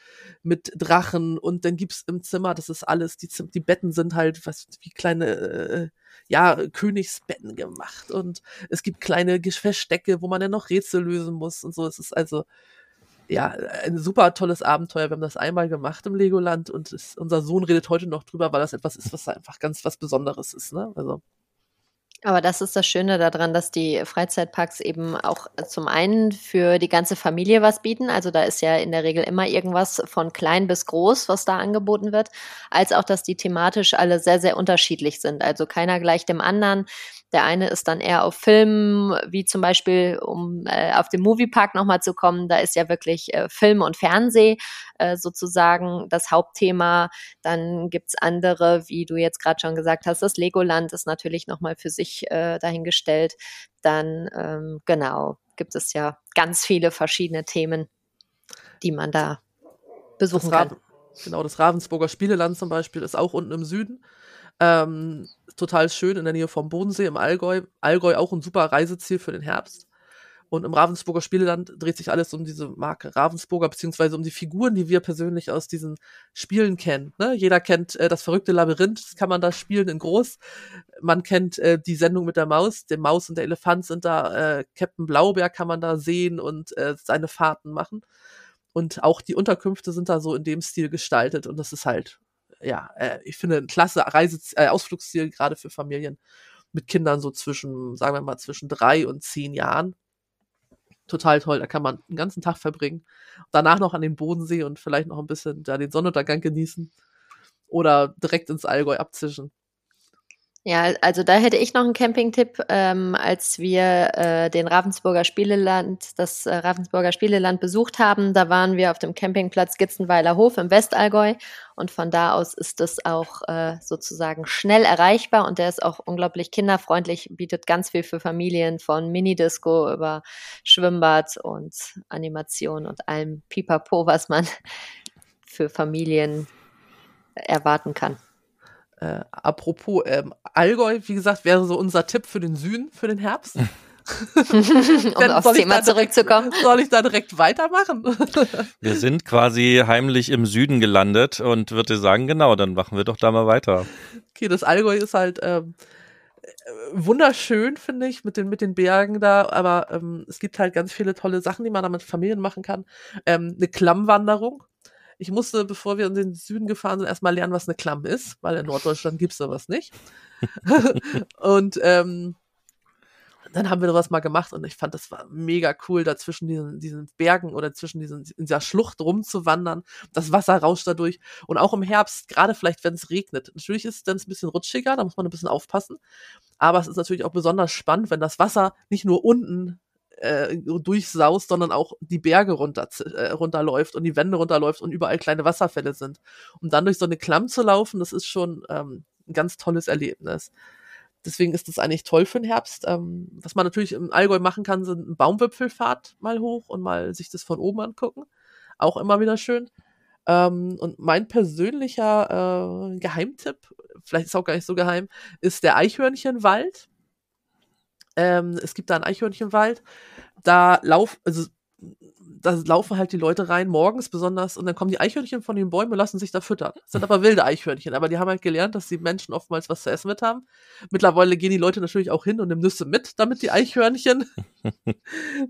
Drachen, und dann gibt's im Zimmer, das ist alles, die Betten sind halt wie kleine Königsbetten gemacht, und es gibt kleine Verstecke, wo man dann noch Rätsel lösen muss und so. Es ist also ja ein super tolles Abenteuer. Wir haben das einmal gemacht im Legoland, und unser Sohn redet heute noch drüber, weil das etwas ist, was einfach ganz was Besonderes ist, ne? Also aber das ist das Schöne daran, dass die Freizeitparks eben auch zum einen für die ganze Familie was bieten, also da ist ja in der Regel immer irgendwas von klein bis groß, was da angeboten wird, als auch, dass die thematisch alle sehr, sehr unterschiedlich sind, also keiner gleich dem anderen. Der eine ist dann eher auf Film, wie zum Beispiel, um auf den Movie Park nochmal zu kommen, da ist ja wirklich Film und Fernseh sozusagen das Hauptthema. Dann gibt's andere, wie du jetzt gerade schon gesagt hast, das Legoland ist natürlich nochmal für sich dahingestellt. Dann, gibt es ja ganz viele verschiedene Themen, die man da besuchen kann. Genau, das Ravensburger Spieleland zum Beispiel ist auch unten im Süden. Total schön in der Nähe vom Bodensee im Allgäu. Allgäu auch ein super Reiseziel für den Herbst. Und im Ravensburger Spieleland dreht sich alles um diese Marke Ravensburger, beziehungsweise um die Figuren, die wir persönlich aus diesen Spielen kennen. Ne? Jeder kennt das verrückte Labyrinth, das kann man da spielen in groß. Man kennt die Sendung mit der Maus, der Maus und der Elefant sind da, Captain Blaubeer kann man da sehen und seine Fahrten machen. Und auch die Unterkünfte sind da so in dem Stil gestaltet, und das ist halt ich finde, ein klasse Ausflugsziel, gerade für Familien mit Kindern so zwischen 3 und 10 Jahren. Total toll, da kann man den ganzen Tag verbringen. Danach noch an den Bodensee und vielleicht noch ein bisschen da den Sonnenuntergang genießen oder direkt ins Allgäu abzischen. Ja, also da hätte ich noch einen Campingtipp, als wir das Ravensburger Spieleland besucht haben. Da waren wir auf dem Campingplatz Gitzenweiler Hof im Westallgäu, und von da aus ist das auch sozusagen schnell erreichbar, und der ist auch unglaublich kinderfreundlich, bietet ganz viel für Familien, von Minidisco über Schwimmbad und Animation und allem Pipapo, was man für Familien erwarten kann. Apropos Allgäu, wie gesagt, wäre so unser Tipp für den Süden, für den Herbst. Um aufs Thema zurückzukommen. Soll ich da direkt weitermachen? Wir sind quasi heimlich im Süden gelandet und würde sagen, genau, dann machen wir doch da mal weiter. Okay, das Allgäu ist halt wunderschön, finde ich, mit den Bergen da, aber es gibt halt ganz viele tolle Sachen, die man da mit Familien machen kann. Eine Klammwanderung. Ich musste, bevor wir in den Süden gefahren sind, erstmal lernen, was eine Klamm ist, weil in Norddeutschland gibt es sowas nicht. Und dann haben wir sowas mal gemacht, und ich fand, das war mega cool, da zwischen diesen Bergen oder in dieser Schlucht rumzuwandern. Das Wasser rauscht dadurch. Und auch im Herbst, gerade vielleicht, wenn es regnet. Natürlich ist es dann ein bisschen rutschiger, da muss man ein bisschen aufpassen. Aber es ist natürlich auch besonders spannend, wenn das Wasser nicht nur unten durchsaust, sondern auch die Berge runterläuft und die Wände runterläuft und überall kleine Wasserfälle sind. Um dann durch so eine Klamm zu laufen, das ist schon ein ganz tolles Erlebnis. Deswegen ist das eigentlich toll für den Herbst. Was man natürlich im Allgäu machen kann, sind eine Baumwipfelfahrt mal hoch und mal sich das von oben angucken. Auch immer wieder schön. Und mein persönlicher Geheimtipp, vielleicht ist auch gar nicht so geheim, ist der Eichhörnchenwald. Es gibt da einen Eichhörnchenwald, da laufen halt die Leute rein, morgens besonders, und dann kommen die Eichhörnchen von den Bäumen und lassen sich da füttern. Das sind aber wilde Eichhörnchen, aber die haben halt gelernt, dass die Menschen oftmals was zu essen mit haben. Mittlerweile gehen die Leute natürlich auch hin und nehmen Nüsse mit, damit die Eichhörnchen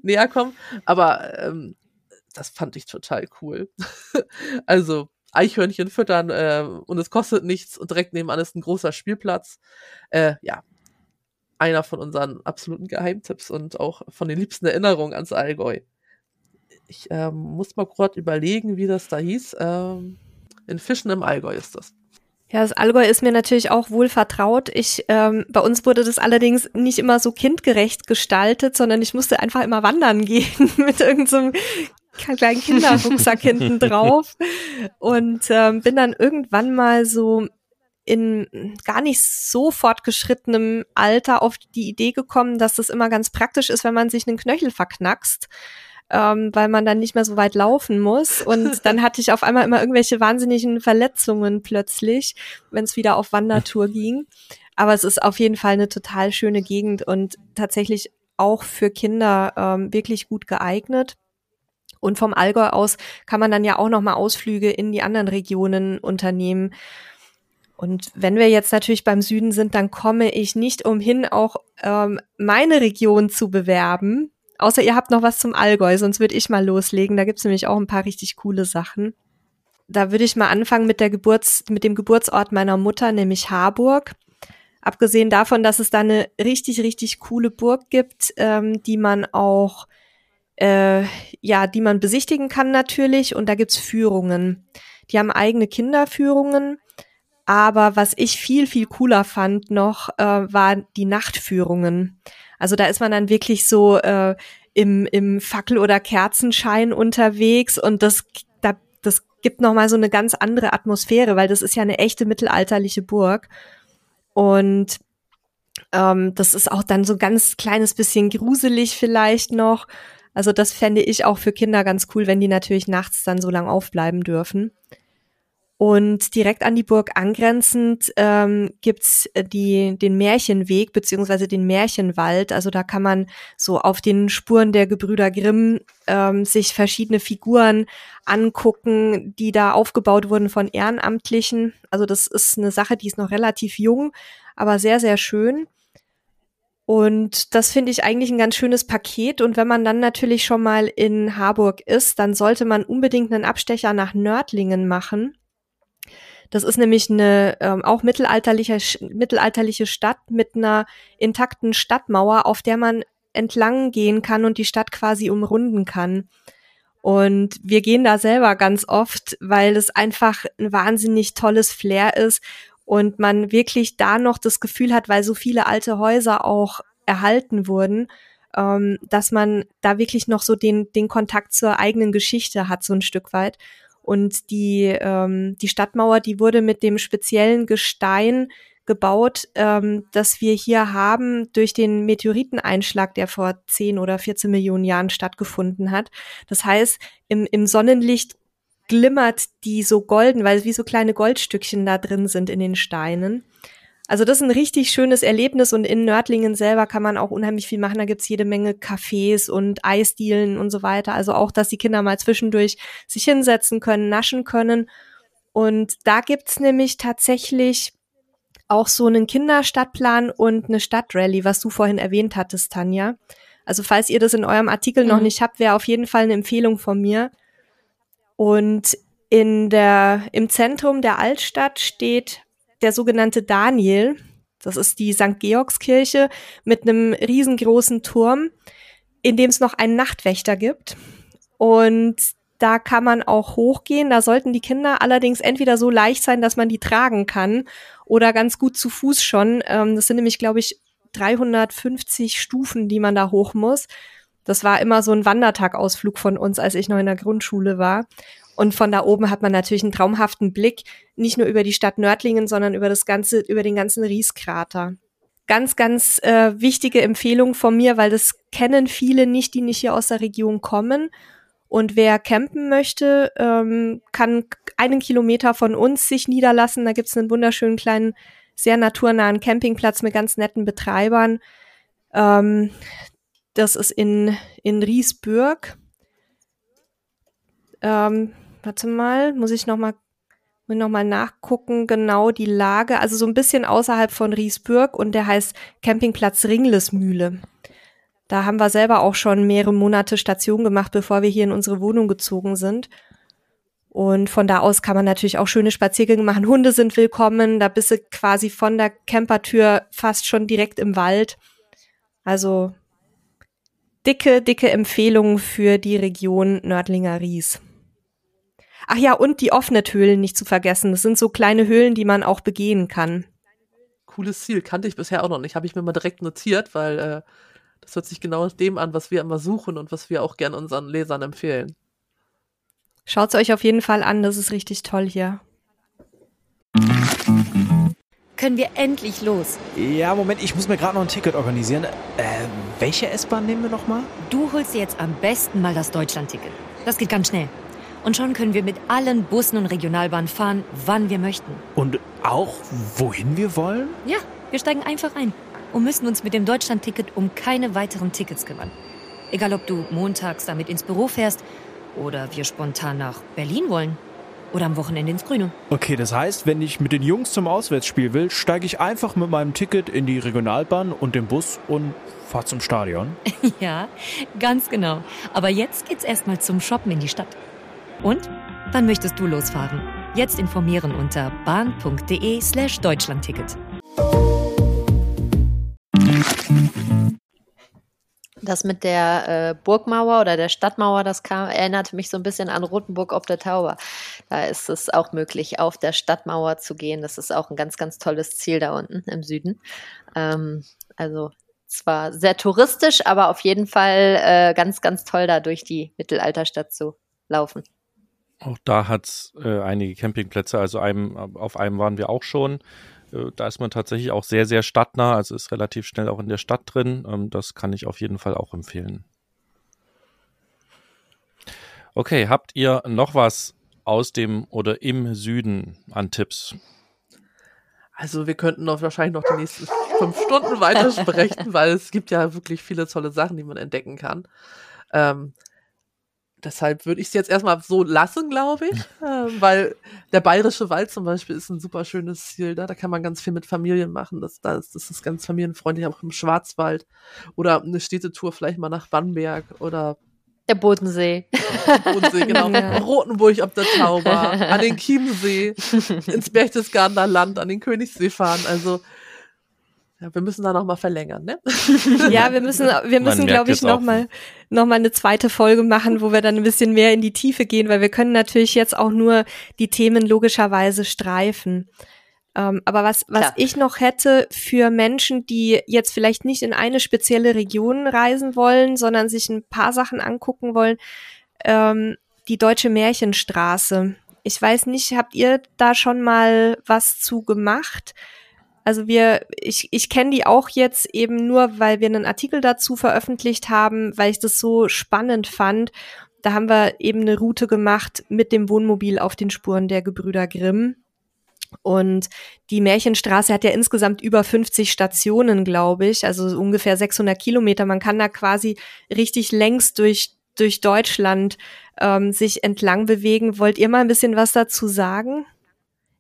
näher kommen, aber das fand ich total cool. Also Eichhörnchen füttern und es kostet nichts, und direkt nebenan ist ein großer Spielplatz. Einer von unseren absoluten Geheimtipps und auch von den liebsten Erinnerungen ans Allgäu. Ich muss mal kurz überlegen, wie das da hieß. In Fischen im Allgäu ist das. Ja, das Allgäu ist mir natürlich auch wohl vertraut. Bei uns wurde das allerdings nicht immer so kindgerecht gestaltet, sondern ich musste einfach immer wandern gehen mit irgendeinem kleinen Kinderrucksack hinten drauf und bin dann irgendwann mal so in gar nicht so fortgeschrittenem Alter auf die Idee gekommen, dass das immer ganz praktisch ist, wenn man sich einen Knöchel verknackst, weil man dann nicht mehr so weit laufen muss. Und dann hatte ich auf einmal immer irgendwelche wahnsinnigen Verletzungen plötzlich, wenn es wieder auf Wandertour ging. Aber es ist auf jeden Fall eine total schöne Gegend und tatsächlich auch für Kinder wirklich gut geeignet. Und vom Allgäu aus kann man dann ja auch nochmal Ausflüge in die anderen Regionen unternehmen. Und wenn wir jetzt natürlich beim Süden sind, dann komme ich nicht umhin, auch meine Region zu bewerben. Außer ihr habt noch was zum Allgäu, sonst würde ich mal loslegen. Da gibt es nämlich auch ein paar richtig coole Sachen. Da würde ich mal anfangen mit dem Geburtsort meiner Mutter, nämlich Harburg. Abgesehen davon, dass es da eine richtig, richtig coole Burg gibt, die man auch, die man besichtigen kann natürlich. Und da gibt's Führungen. Die haben eigene Kinderführungen. Aber was ich viel, viel cooler fand noch, waren die Nachtführungen. Also da ist man dann wirklich so im Fackel- oder Kerzenschein unterwegs und das gibt nochmal so eine ganz andere Atmosphäre, weil das ist ja eine echte mittelalterliche Burg. Und das ist auch dann so ein ganz kleines bisschen gruselig vielleicht noch. Also das fände ich auch für Kinder ganz cool, wenn die natürlich nachts dann so lang aufbleiben dürfen. Und direkt an die Burg angrenzend gibt's den Märchenweg beziehungsweise den Märchenwald. Also da kann man so auf den Spuren der Gebrüder Grimm sich verschiedene Figuren angucken, die da aufgebaut wurden von Ehrenamtlichen. Also das ist eine Sache, die ist noch relativ jung, aber sehr, sehr schön. Und das finde ich eigentlich ein ganz schönes Paket. Und wenn man dann natürlich schon mal in Harburg ist, dann sollte man unbedingt einen Abstecher nach Nördlingen machen. Das ist nämlich eine auch mittelalterliche Stadt mit einer intakten Stadtmauer, auf der man entlang gehen kann und die Stadt quasi umrunden kann. Und wir gehen da selber ganz oft, weil es einfach ein wahnsinnig tolles Flair ist und man wirklich da noch das Gefühl hat, weil so viele alte Häuser auch erhalten wurden, dass man da wirklich noch so den Kontakt zur eigenen Geschichte hat, so ein Stück weit. Und die Stadtmauer, die wurde mit dem speziellen Gestein gebaut, das wir hier haben durch den Meteoriteneinschlag, der vor 10 oder 14 Millionen Jahren stattgefunden hat. Das heißt, im Sonnenlicht glimmert die so golden, weil wie so kleine Goldstückchen da drin sind in den Steinen. Also das ist ein richtig schönes Erlebnis und in Nördlingen selber kann man auch unheimlich viel machen. Da gibt's jede Menge Cafés und Eisdielen und so weiter. Also auch, dass die Kinder mal zwischendurch sich hinsetzen können, naschen können. Und da gibt's nämlich tatsächlich auch so einen Kinderstadtplan und eine Stadtrallye, was du vorhin erwähnt hattest, Tanja. Also falls ihr das in eurem Artikel noch nicht habt, wäre auf jeden Fall eine Empfehlung von mir. Und im Zentrum der Altstadt steht der sogenannte Daniel, das ist die St. Georgskirche mit einem riesengroßen Turm, in dem es noch einen Nachtwächter gibt. Und da kann man auch hochgehen. Da sollten die Kinder allerdings entweder so leicht sein, dass man die tragen kann oder ganz gut zu Fuß schon. Das sind nämlich, glaube ich, 350 Stufen, die man da hoch muss. Das war immer so ein Wandertagausflug von uns, als ich noch in der Grundschule war. Und von da oben hat man natürlich einen traumhaften Blick, nicht nur über die Stadt Nördlingen, sondern über den ganzen Rieskrater. Ganz, ganz wichtige Empfehlung von mir, weil das kennen viele nicht, die nicht hier aus der Region kommen. Und wer campen möchte, kann einen Kilometer von uns sich niederlassen. Da gibt's einen wunderschönen kleinen, sehr naturnahen Campingplatz mit ganz netten Betreibern. Das ist in Riesbürg. Warte mal, muss ich noch mal nachgucken, genau die Lage, also so ein bisschen außerhalb von Riesbürg und der heißt Campingplatz Ringlesmühle. Da haben wir selber auch schon mehrere Monate Station gemacht, bevor wir hier in unsere Wohnung gezogen sind. Und von da aus kann man natürlich auch schöne Spaziergänge machen. Hunde sind willkommen, da bist du quasi von der Campertür fast schon direkt im Wald. Also dicke, dicke Empfehlungen für die Region Nördlinger Ries. Ach ja, und die Offnet-Höhlen nicht zu vergessen. Das sind so kleine Höhlen, die man auch begehen kann. Cooles Ziel, kannte ich bisher auch noch nicht. Habe ich mir mal direkt notiert, weil das hört sich genau dem an, was wir immer suchen und was wir auch gerne unseren Lesern empfehlen. Schaut es euch auf jeden Fall an, das ist richtig toll hier. Können wir endlich los? Ja, Moment, ich muss mir gerade noch ein Ticket organisieren. Welche S-Bahn nehmen wir nochmal? Du holst dir jetzt am besten mal das Deutschland-Ticket. Das geht ganz schnell. Und schon können wir mit allen Bussen und Regionalbahnen fahren, wann wir möchten. Und auch, wohin wir wollen? Ja, wir steigen einfach ein und müssen uns mit dem Deutschland-Ticket um keine weiteren Tickets kümmern. Egal, ob du montags damit ins Büro fährst oder wir spontan nach Berlin wollen. Oder am Wochenende ins Grüne. Okay, das heißt, wenn ich mit den Jungs zum Auswärtsspiel will, steige ich einfach mit meinem Ticket in die Regionalbahn und den Bus und fahre zum Stadion? Ja, ganz genau. Aber jetzt geht's erstmal zum Shoppen in die Stadt. Und? Wann möchtest du losfahren? Jetzt informieren unter bahn.de/deutschlandticket. Das mit der Burgmauer oder der Stadtmauer, das erinnerte mich so ein bisschen an Rothenburg ob der Tauber. Da ist es auch möglich, auf der Stadtmauer zu gehen. Das ist auch ein ganz, ganz tolles Ziel da unten im Süden. Also zwar sehr touristisch, aber auf jeden Fall ganz, ganz toll, da durch die Mittelalterstadt zu laufen. Auch da hat es einige Campingplätze. Also auf einem waren wir auch schon. Da ist man tatsächlich auch sehr, sehr stadtnah, also ist relativ schnell auch in der Stadt drin. Das kann ich auf jeden Fall auch empfehlen. Okay, habt ihr noch was aus dem oder im Süden an Tipps? Also wir könnten wahrscheinlich noch die nächsten 5 Stunden weitersprechen, weil es gibt ja wirklich viele tolle Sachen, die man entdecken kann. Deshalb würde ich es jetzt erstmal so lassen, glaube ich, weil der Bayerische Wald zum Beispiel ist ein super schönes Ziel. Da kann man ganz viel mit Familien machen. Das ist ganz familienfreundlich, auch im Schwarzwald. Oder eine Städtetour vielleicht mal nach Bamberg oder der Bodensee. Bodensee, genau. Ja. Rothenburg ob der Tauber, an den Chiemsee, ins Berchtesgadener Land, an den Königssee fahren. Also ja, wir müssen da nochmal verlängern, ne? Ja, wir müssen glaube ich, nochmal eine zweite Folge machen, wo wir dann ein bisschen mehr in die Tiefe gehen, weil wir können natürlich jetzt auch nur die Themen logischerweise streifen. Aber was ich noch hätte für Menschen, die jetzt vielleicht nicht in eine spezielle Region reisen wollen, sondern sich ein paar Sachen angucken wollen, die Deutsche Märchenstraße. Ich weiß nicht, habt ihr da schon mal was zu gemacht? Also ich kenne die auch jetzt eben nur, weil wir einen Artikel dazu veröffentlicht haben, weil ich das so spannend fand. Da haben wir eben eine Route gemacht mit dem Wohnmobil auf den Spuren der Gebrüder Grimm. Und die Märchenstraße hat ja insgesamt über 50 Stationen, glaube ich, also ungefähr 600 Kilometer. Man kann da quasi richtig längs durch Deutschland sich entlang bewegen. Wollt ihr mal ein bisschen was dazu sagen?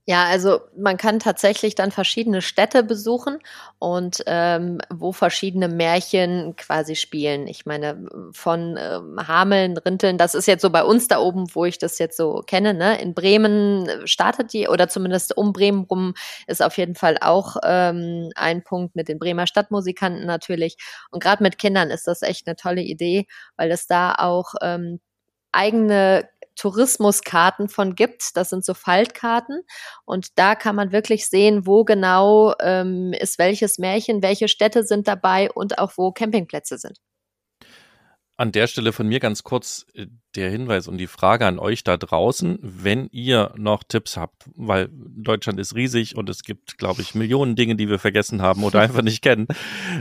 Ja, also man kann tatsächlich dann verschiedene Städte besuchen und wo verschiedene Märchen quasi spielen. Ich meine, von Hameln, Rinteln, das ist jetzt so bei uns da oben, wo ich das jetzt so kenne, ne? In Bremen startet die, oder zumindest um Bremen rum ist auf jeden Fall auch ein Punkt mit den Bremer Stadtmusikanten natürlich. Und gerade mit Kindern ist das echt eine tolle Idee, weil es da auch eigene Tourismuskarten von gibt. Das sind so Faltkarten und da kann man wirklich sehen, wo genau ist welches Märchen, welche Städte sind dabei und auch wo Campingplätze sind. An der Stelle von mir ganz kurz der Hinweis und die Frage an euch da draußen, wenn ihr noch Tipps habt, weil Deutschland ist riesig und es gibt, glaube ich, Millionen Dinge, die wir vergessen haben oder einfach nicht kennen.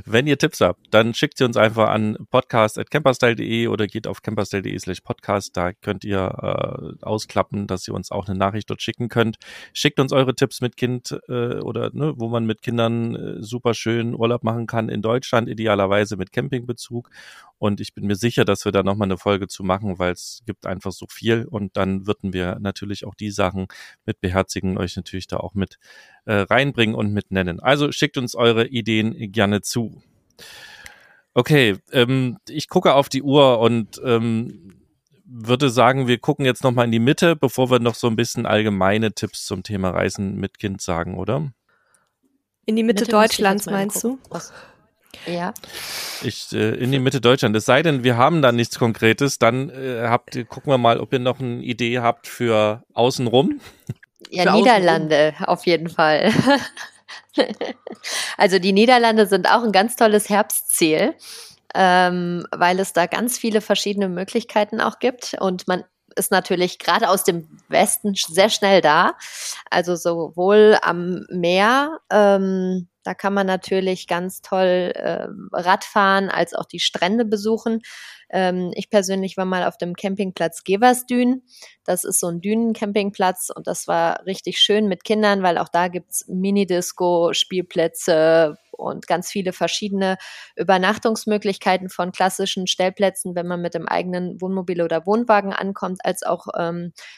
Wenn ihr Tipps habt, dann schickt sie uns einfach an podcast@camperstyle.de oder geht auf camperstyle.de/podcast. Da könnt ihr ausklappen, dass ihr uns auch eine Nachricht dort schicken könnt. Schickt uns eure Tipps mit Kind oder ne, wo man mit Kindern super schön Urlaub machen kann in Deutschland, idealerweise mit Campingbezug. Und ich bin mir sicher, dass wir da nochmal eine Folge zu machen, weil es gibt einfach so viel und dann würden wir natürlich auch die Sachen mit beherzigen, euch natürlich da auch mit reinbringen und mit nennen. Also schickt uns eure Ideen gerne zu. Okay, ich gucke auf die Uhr und würde sagen, wir gucken jetzt nochmal in die Mitte, bevor wir noch so ein bisschen allgemeine Tipps zum Thema Reisen mit Kind sagen, oder? In die Mitte Deutschlands meinst du? Was? Ja. In die Mitte Deutschland. Es sei denn, wir haben da nichts Konkretes, dann gucken wir mal, ob ihr noch eine Idee habt für außenrum. Ja, für Niederlande außenrum. Auf jeden Fall. Also die Niederlande sind auch ein ganz tolles Herbstziel, weil es da ganz viele verschiedene Möglichkeiten auch gibt und man ist natürlich gerade aus dem Westen sehr schnell da. Also sowohl am Meer, da kann man natürlich ganz toll Radfahren, als auch die Strände besuchen. Ich persönlich war mal auf dem Campingplatz Geversdün. Das ist so ein Dünencampingplatz und das war richtig schön mit Kindern, weil auch da gibt's Minidisco, Spielplätze und ganz viele verschiedene Übernachtungsmöglichkeiten von klassischen Stellplätzen, wenn man mit dem eigenen Wohnmobil oder Wohnwagen ankommt, als auch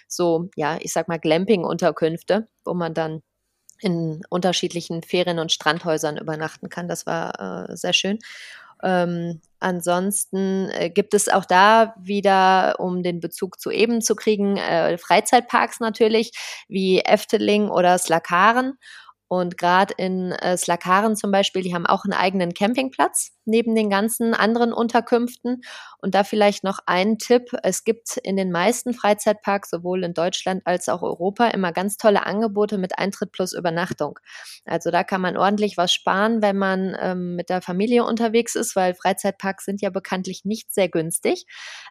so, ja, ich sag mal Glamping-Unterkünfte, wo man dann in unterschiedlichen Ferien- und Strandhäusern übernachten kann. Das war sehr schön. Ansonsten gibt es auch da wieder, um den Bezug zu eben zu kriegen, Freizeitparks natürlich, wie Efteling oder Slackaren. Und gerade in Slackaren zum Beispiel, die haben auch einen eigenen Campingplatz neben den ganzen anderen Unterkünften. Und da vielleicht noch ein Tipp. Es gibt in den meisten Freizeitparks, sowohl in Deutschland als auch Europa, immer ganz tolle Angebote mit Eintritt plus Übernachtung. Also da kann man ordentlich was sparen, wenn man mit der Familie unterwegs ist, weil Freizeitparks sind ja bekanntlich nicht sehr günstig.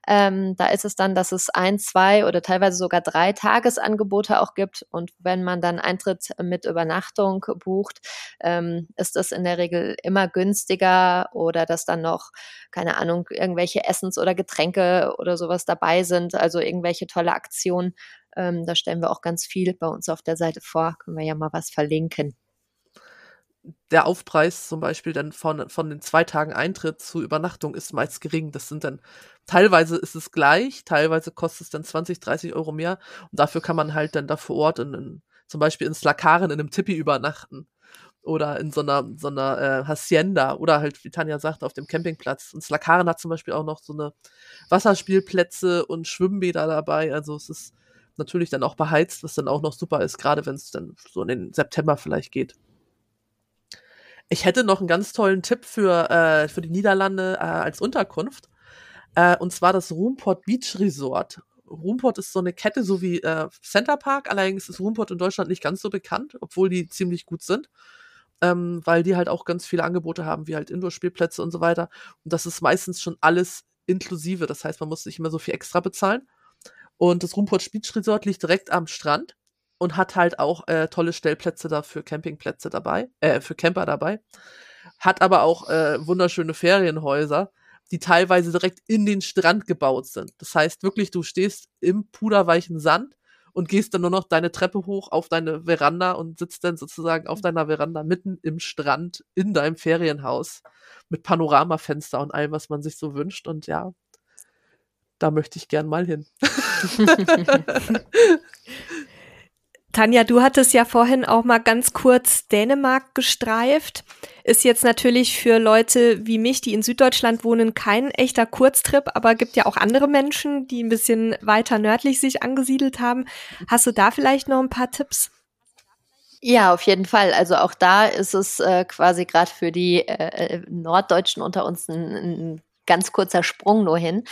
Da ist es dann, dass es 1, 2 oder teilweise sogar 3 Tagesangebote auch gibt. Und wenn man dann Eintritt mit Übernachtung bucht, ist das in der Regel immer günstiger, oder dass dann noch, keine Ahnung, irgendwelche Essens- oder Getränke oder sowas dabei sind, also irgendwelche tolle Aktionen. Da stellen wir auch ganz viel bei uns auf der Seite vor, können wir ja mal was verlinken. Der Aufpreis zum Beispiel dann von den 2 Tagen Eintritt zu Übernachtung ist meist gering. Das sind dann, teilweise ist es gleich, teilweise kostet es dann 20, 30 Euro mehr und dafür kann man halt dann da vor Ort zum Beispiel in Slackaren in einem Tipi übernachten oder in so einer Hacienda oder halt, wie Tanja sagt, auf dem Campingplatz. Und Slackaren hat zum Beispiel auch noch so eine Wasserspielplätze und Schwimmbäder dabei. Also es ist natürlich dann auch beheizt, was dann auch noch super ist, gerade wenn es dann so in den September vielleicht geht. Ich hätte noch einen ganz tollen Tipp für die Niederlande als Unterkunft, und zwar das Roomport Beach Resort. Roomport ist so eine Kette, so wie Center Park, allerdings ist Roomport in Deutschland nicht ganz so bekannt, obwohl die ziemlich gut sind, weil die halt auch ganz viele Angebote haben, wie halt Indoor-Spielplätze und so weiter. Und das ist meistens schon alles inklusive, das heißt, man muss nicht immer so viel extra bezahlen. Und das Roomport Beach Resort liegt direkt am Strand und hat halt auch tolle Stellplätze dafür, Campingplätze dabei, für Camper dabei, hat aber auch wunderschöne Ferienhäuser, die teilweise direkt in den Strand gebaut sind. Das heißt wirklich, du stehst im puderweichen Sand und gehst dann nur noch deine Treppe hoch auf deine Veranda und sitzt dann sozusagen auf deiner Veranda mitten im Strand in deinem Ferienhaus mit Panoramafenster und allem, was man sich so wünscht. Und ja, da möchte ich gern mal hin. Tanja, du hattest ja vorhin auch mal ganz kurz Dänemark gestreift. Ist jetzt natürlich für Leute wie mich, die in Süddeutschland wohnen, kein echter Kurztrip, aber gibt ja auch andere Menschen, die ein bisschen weiter nördlich sich angesiedelt haben. Hast du da vielleicht noch ein paar Tipps? Ja, auf jeden Fall. Also auch da ist es quasi gerade für die Norddeutschen unter uns ein ganz kurzer Sprung nur hin.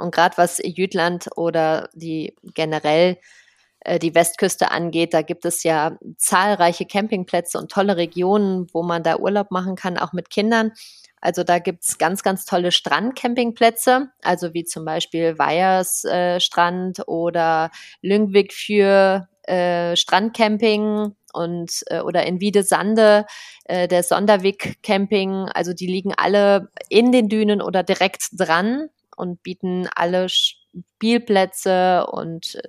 Und gerade was Jütland oder die generell die Westküste angeht, da gibt es ja zahlreiche Campingplätze und tolle Regionen, wo man da Urlaub machen kann, auch mit Kindern. Also da gibt es ganz, ganz tolle Strandcampingplätze, also wie zum Beispiel Weyers Strand oder Lyngvik für Strandcamping und oder in Wiedesande der Sondervik Camping. Also die liegen alle in den Dünen oder direkt dran und bieten alle Spielplätze und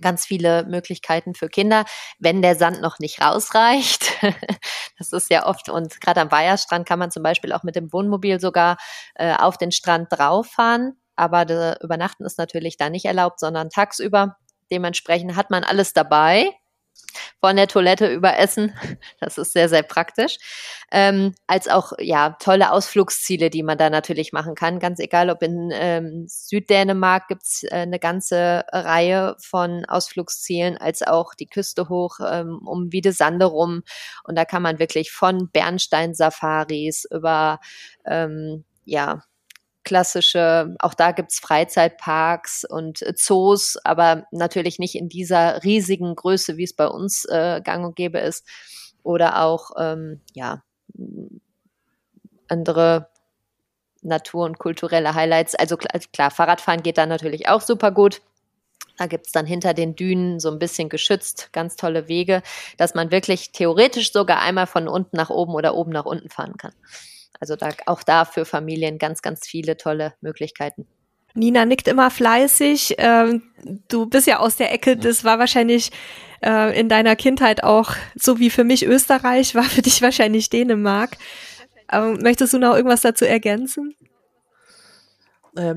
ganz viele Möglichkeiten für Kinder, wenn der Sand noch nicht rausreicht. Das ist ja oft, und gerade am Weiherstrand kann man zum Beispiel auch mit dem Wohnmobil sogar auf den Strand drauf fahren, aber Übernachten ist natürlich da nicht erlaubt, sondern tagsüber. Dementsprechend hat man alles dabei, von der Toilette über Essen, das ist sehr, sehr praktisch, als auch ja tolle Ausflugsziele, die man da natürlich machen kann, ganz egal, ob in Süddänemark gibt es eine ganze Reihe von Ausflugszielen, als auch die Küste hoch um Wiedesande rum, und da kann man wirklich von Bernstein-Safaris über, klassische, auch da gibt es Freizeitparks und Zoos, aber natürlich nicht in dieser riesigen Größe, wie es bei uns gang und gäbe ist. Oder auch andere Natur- und kulturelle Highlights. Also klar, Fahrradfahren geht da natürlich auch super gut. Da gibt's dann hinter den Dünen so ein bisschen geschützt, ganz tolle Wege, dass man wirklich theoretisch sogar einmal von unten nach oben oder oben nach unten fahren kann. Also da, auch da für Familien ganz, ganz viele tolle Möglichkeiten. Nina nickt immer fleißig. Du bist ja aus der Ecke, das war wahrscheinlich in deiner Kindheit auch, so wie für mich Österreich, war für dich wahrscheinlich Dänemark. Möchtest du noch irgendwas dazu ergänzen?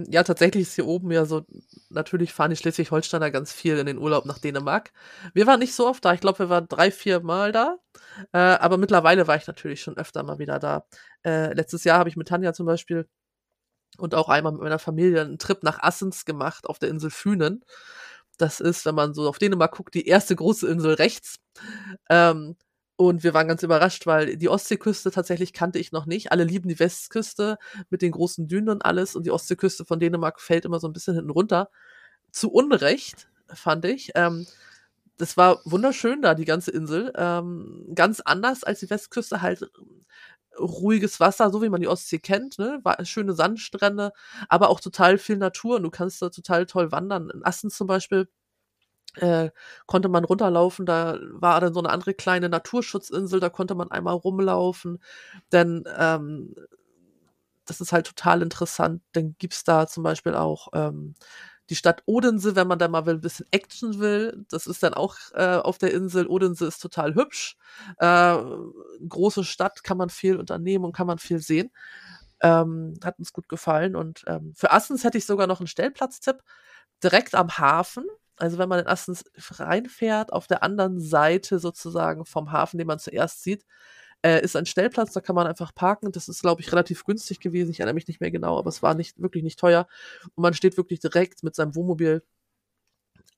Ja, tatsächlich ist hier oben ja so, natürlich fahren die Schleswig-Holsteiner ganz viel in den Urlaub nach Dänemark. Wir waren nicht so oft da, ich glaube, wir waren 3-4 Mal da, aber mittlerweile war ich natürlich schon öfter mal wieder da. Letztes Jahr habe ich mit Tanja zum Beispiel und auch einmal mit meiner Familie einen Trip nach Assens gemacht auf der Insel Fünen. Das ist, wenn man so auf Dänemark guckt, die erste große Insel rechts. Und wir waren ganz überrascht, weil die Ostseeküste tatsächlich kannte ich noch nicht. Alle lieben die Westküste mit den großen Dünen und alles. Und die Ostseeküste von Dänemark fällt immer so ein bisschen hinten runter. Zu Unrecht, fand ich. Das war wunderschön da, die ganze Insel. Ganz anders als die Westküste, halt ruhiges Wasser, so wie man die Ostsee kennt. Ne? Schöne Sandstrände, aber auch total viel Natur. Und du kannst da total toll wandern. In Assens zum Beispiel konnte man runterlaufen, da war dann so eine andere kleine Naturschutzinsel, da konnte man einmal rumlaufen, denn das ist halt total interessant, dann gibt's da zum Beispiel auch die Stadt Odense, wenn man da mal ein bisschen Action will, das ist dann auch auf der Insel. Odense ist total hübsch, große Stadt, kann man viel unternehmen und kann man viel sehen, hat uns gut gefallen. Und für Assens hätte ich sogar noch einen Stellplatztipp, direkt am Hafen. Also wenn man in Assens reinfährt, auf der anderen Seite sozusagen vom Hafen, den man zuerst sieht, ist ein Stellplatz, da kann man einfach parken. Das ist, glaube ich, relativ günstig gewesen. Ich erinnere mich nicht mehr genau, aber es war wirklich nicht teuer. Und man steht wirklich direkt mit seinem Wohnmobil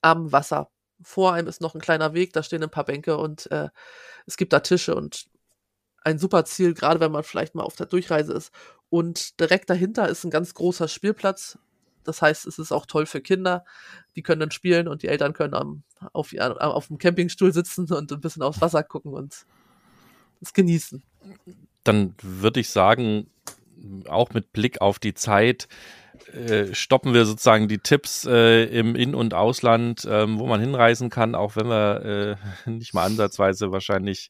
am Wasser. Vor einem ist noch ein kleiner Weg, da stehen ein paar Bänke und es gibt da Tische und ein super Ziel, gerade wenn man vielleicht mal auf der Durchreise ist. Und direkt dahinter ist ein ganz großer Spielplatz. Das heißt, es ist auch toll für Kinder. Die können dann spielen und die Eltern können auf dem Campingstuhl sitzen und ein bisschen aufs Wasser gucken und es genießen. Dann würde ich sagen, auch mit Blick auf die Zeit, stoppen wir sozusagen die Tipps im In- und Ausland, wo man hinreisen kann, auch wenn wir nicht mal ansatzweise wahrscheinlich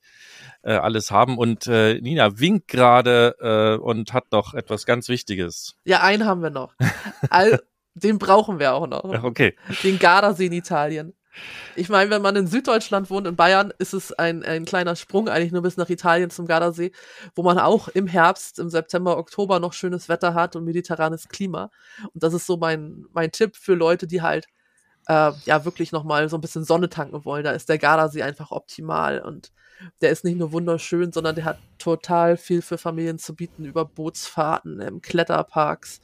alles haben. Und Nina winkt gerade und hat noch etwas ganz Wichtiges. Ja, einen haben wir noch. Den brauchen wir auch noch. Okay. Den Gardasee in Italien. Ich meine, wenn man in Süddeutschland wohnt, in Bayern, ist es ein kleiner Sprung eigentlich nur bis nach Italien zum Gardasee, wo man auch im Herbst, im September, Oktober noch schönes Wetter hat und mediterranes Klima. Und das ist so mein Tipp für Leute, die halt wirklich nochmal so ein bisschen Sonne tanken wollen. Da ist der Gardasee einfach optimal und der ist nicht nur wunderschön, sondern der hat total viel für Familien zu bieten über Bootsfahrten, Kletterparks.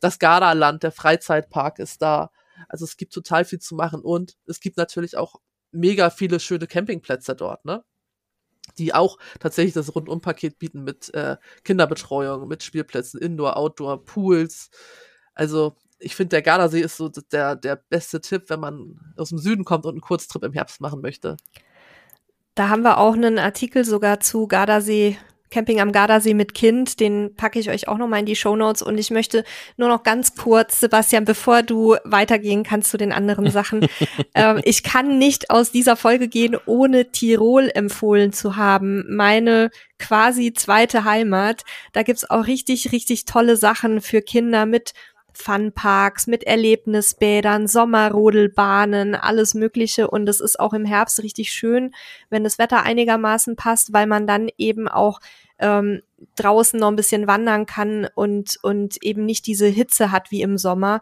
Das Gardaland, der Freizeitpark ist da. Also es gibt total viel zu machen und es gibt natürlich auch mega viele schöne Campingplätze dort, ne? Die auch tatsächlich das Rundumpaket bieten mit Kinderbetreuung, mit Spielplätzen, Indoor, Outdoor, Pools. Also ich finde, der Gardasee ist so der beste Tipp, wenn man aus dem Süden kommt und einen Kurztrip im Herbst machen möchte. Da haben wir auch einen Artikel sogar zu Gardasee, Camping am Gardasee mit Kind, den packe ich euch auch nochmal in die Shownotes. Und ich möchte nur noch ganz kurz, Sebastian, bevor du weitergehen kannst zu den anderen Sachen, ich kann nicht aus dieser Folge gehen, ohne Tirol empfohlen zu haben. Meine quasi zweite Heimat. Da gibt's auch richtig, richtig tolle Sachen für Kinder mit Funparks, mit Erlebnisbädern, Sommerrodelbahnen, alles Mögliche. Und es ist auch im Herbst richtig schön, wenn das Wetter einigermaßen passt, weil man dann eben auch draußen noch ein bisschen wandern kann und eben nicht diese Hitze hat wie im Sommer.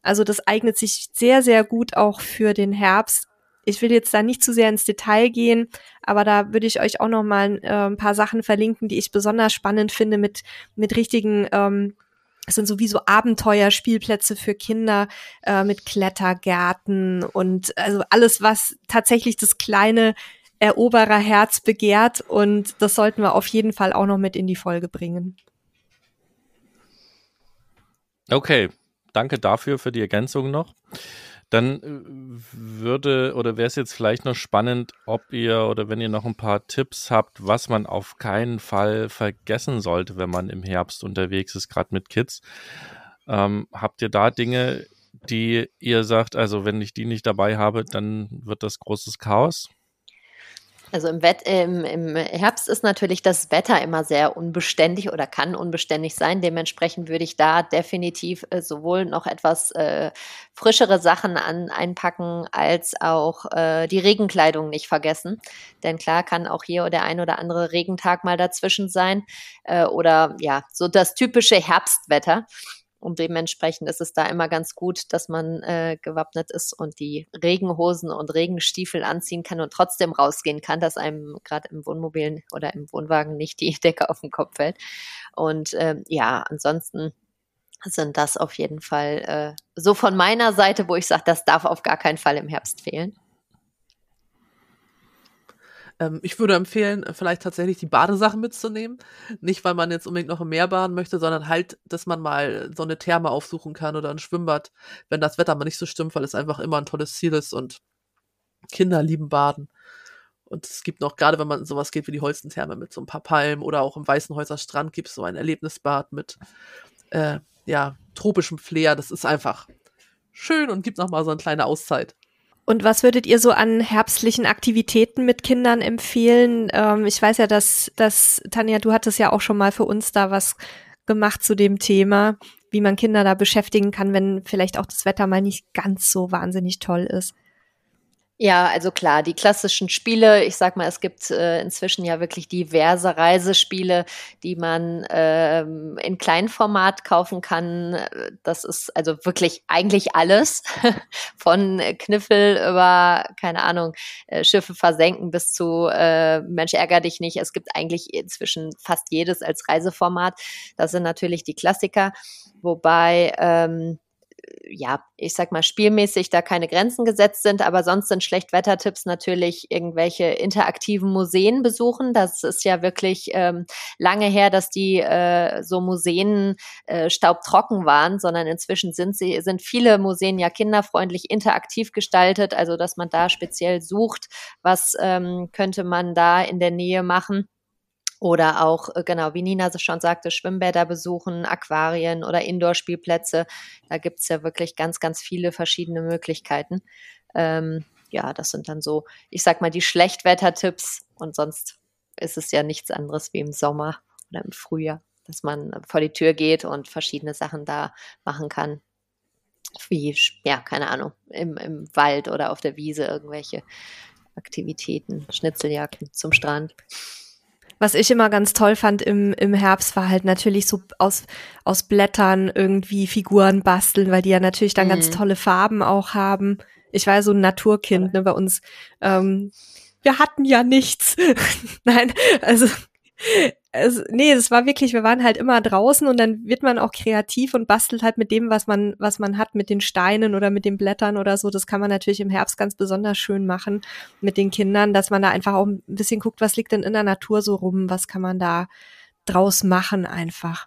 Also das eignet sich sehr, sehr gut auch für den Herbst. Ich will jetzt da nicht zu sehr ins Detail gehen, aber da würde ich euch auch noch mal ein paar Sachen verlinken, die ich besonders spannend finde mit richtigen es sind sowieso Abenteuerspielplätze für Kinder mit Klettergärten und also alles, was tatsächlich das kleine Erobererherz begehrt. Und das sollten wir auf jeden Fall auch noch mit in die Folge bringen. Okay, danke dafür für die Ergänzung noch. Dann wäre es jetzt vielleicht noch spannend, ob ihr oder wenn ihr noch ein paar Tipps habt, was man auf keinen Fall vergessen sollte, wenn man im Herbst unterwegs ist, gerade mit Kids. Habt ihr da Dinge, die ihr sagt, also wenn ich die nicht dabei habe, dann wird das großes Chaos? Also im Herbst ist natürlich das Wetter immer sehr unbeständig oder kann unbeständig sein. Dementsprechend würde ich da definitiv sowohl noch etwas frischere Sachen einpacken, als auch die Regenkleidung nicht vergessen. Denn klar kann auch hier der ein oder andere Regentag mal dazwischen sein oder ja, so das typische Herbstwetter. Und dementsprechend ist es da immer ganz gut, dass man gewappnet ist und die Regenhosen und Regenstiefel anziehen kann und trotzdem rausgehen kann, dass einem gerade im Wohnmobil oder im Wohnwagen nicht die Decke auf den Kopf fällt. Und ja, ansonsten sind das auf jeden Fall so von meiner Seite, wo ich sage, das darf auf gar keinen Fall im Herbst fehlen. Ich würde empfehlen, vielleicht tatsächlich die Badesachen mitzunehmen. Nicht, weil man jetzt unbedingt noch im Meer baden möchte, sondern halt, dass man mal so eine Therme aufsuchen kann oder ein Schwimmbad, wenn das Wetter mal nicht so stimmt, weil es einfach immer ein tolles Ziel ist und Kinder lieben Baden. Und es gibt noch, gerade wenn man in sowas geht wie die Holstentherme mit so ein paar Palmen oder auch im Weißenhäuser Strand gibt es so ein Erlebnisbad mit tropischem Flair. Das ist einfach schön und gibt nochmal so eine kleine Auszeit. Und was würdet ihr so an herbstlichen Aktivitäten mit Kindern empfehlen? Ich weiß ja, dass Tanja, du hattest ja auch schon mal für uns da was gemacht zu dem Thema, wie man Kinder da beschäftigen kann, wenn vielleicht auch das Wetter mal nicht ganz so wahnsinnig toll ist. Ja, also klar, die klassischen Spiele, ich sag mal, es gibt inzwischen ja wirklich diverse Reisespiele, die man in Kleinformat kaufen kann. Das ist also wirklich eigentlich alles, von Kniffel über, keine Ahnung, Schiffe versenken bis zu Mensch, ärger dich nicht. Es gibt eigentlich inzwischen fast jedes als Reiseformat. Das sind natürlich die Klassiker, wobei ich sag mal, spielmäßig da keine Grenzen gesetzt sind, aber sonst sind Schlechtwettertipps natürlich irgendwelche interaktiven Museen besuchen. Das ist ja wirklich lange her, dass die so Museen staubtrocken waren, sondern inzwischen sind viele Museen ja kinderfreundlich interaktiv gestaltet, also dass man da speziell sucht, was könnte man da in der Nähe machen. Oder auch, genau, wie Nina schon sagte, Schwimmbäder besuchen, Aquarien oder Indoor-Spielplätze. Da gibt es ja wirklich ganz, ganz viele verschiedene Möglichkeiten. Das sind dann so, ich sag mal, die Schlechtwettertipps. Und sonst ist es ja nichts anderes wie im Sommer oder im Frühjahr, dass man vor die Tür geht und verschiedene Sachen da machen kann. Wie, keine Ahnung, im Wald oder auf der Wiese irgendwelche Aktivitäten, Schnitzeljagden zum Strand. Was ich immer ganz toll fand im Herbst, war halt natürlich so aus Blättern irgendwie Figuren basteln, weil die ja natürlich dann ganz tolle Farben auch haben. Ich war ja so ein Naturkind, ne, bei uns. Wir hatten ja nichts. Nein, also es war wirklich, wir waren halt immer draußen und dann wird man auch kreativ und bastelt halt mit dem, was man hat, mit den Steinen oder mit den Blättern oder so. Das kann man natürlich im Herbst ganz besonders schön machen mit den Kindern, dass man da einfach auch ein bisschen guckt, was liegt denn in der Natur so rum, was kann man da draus machen einfach.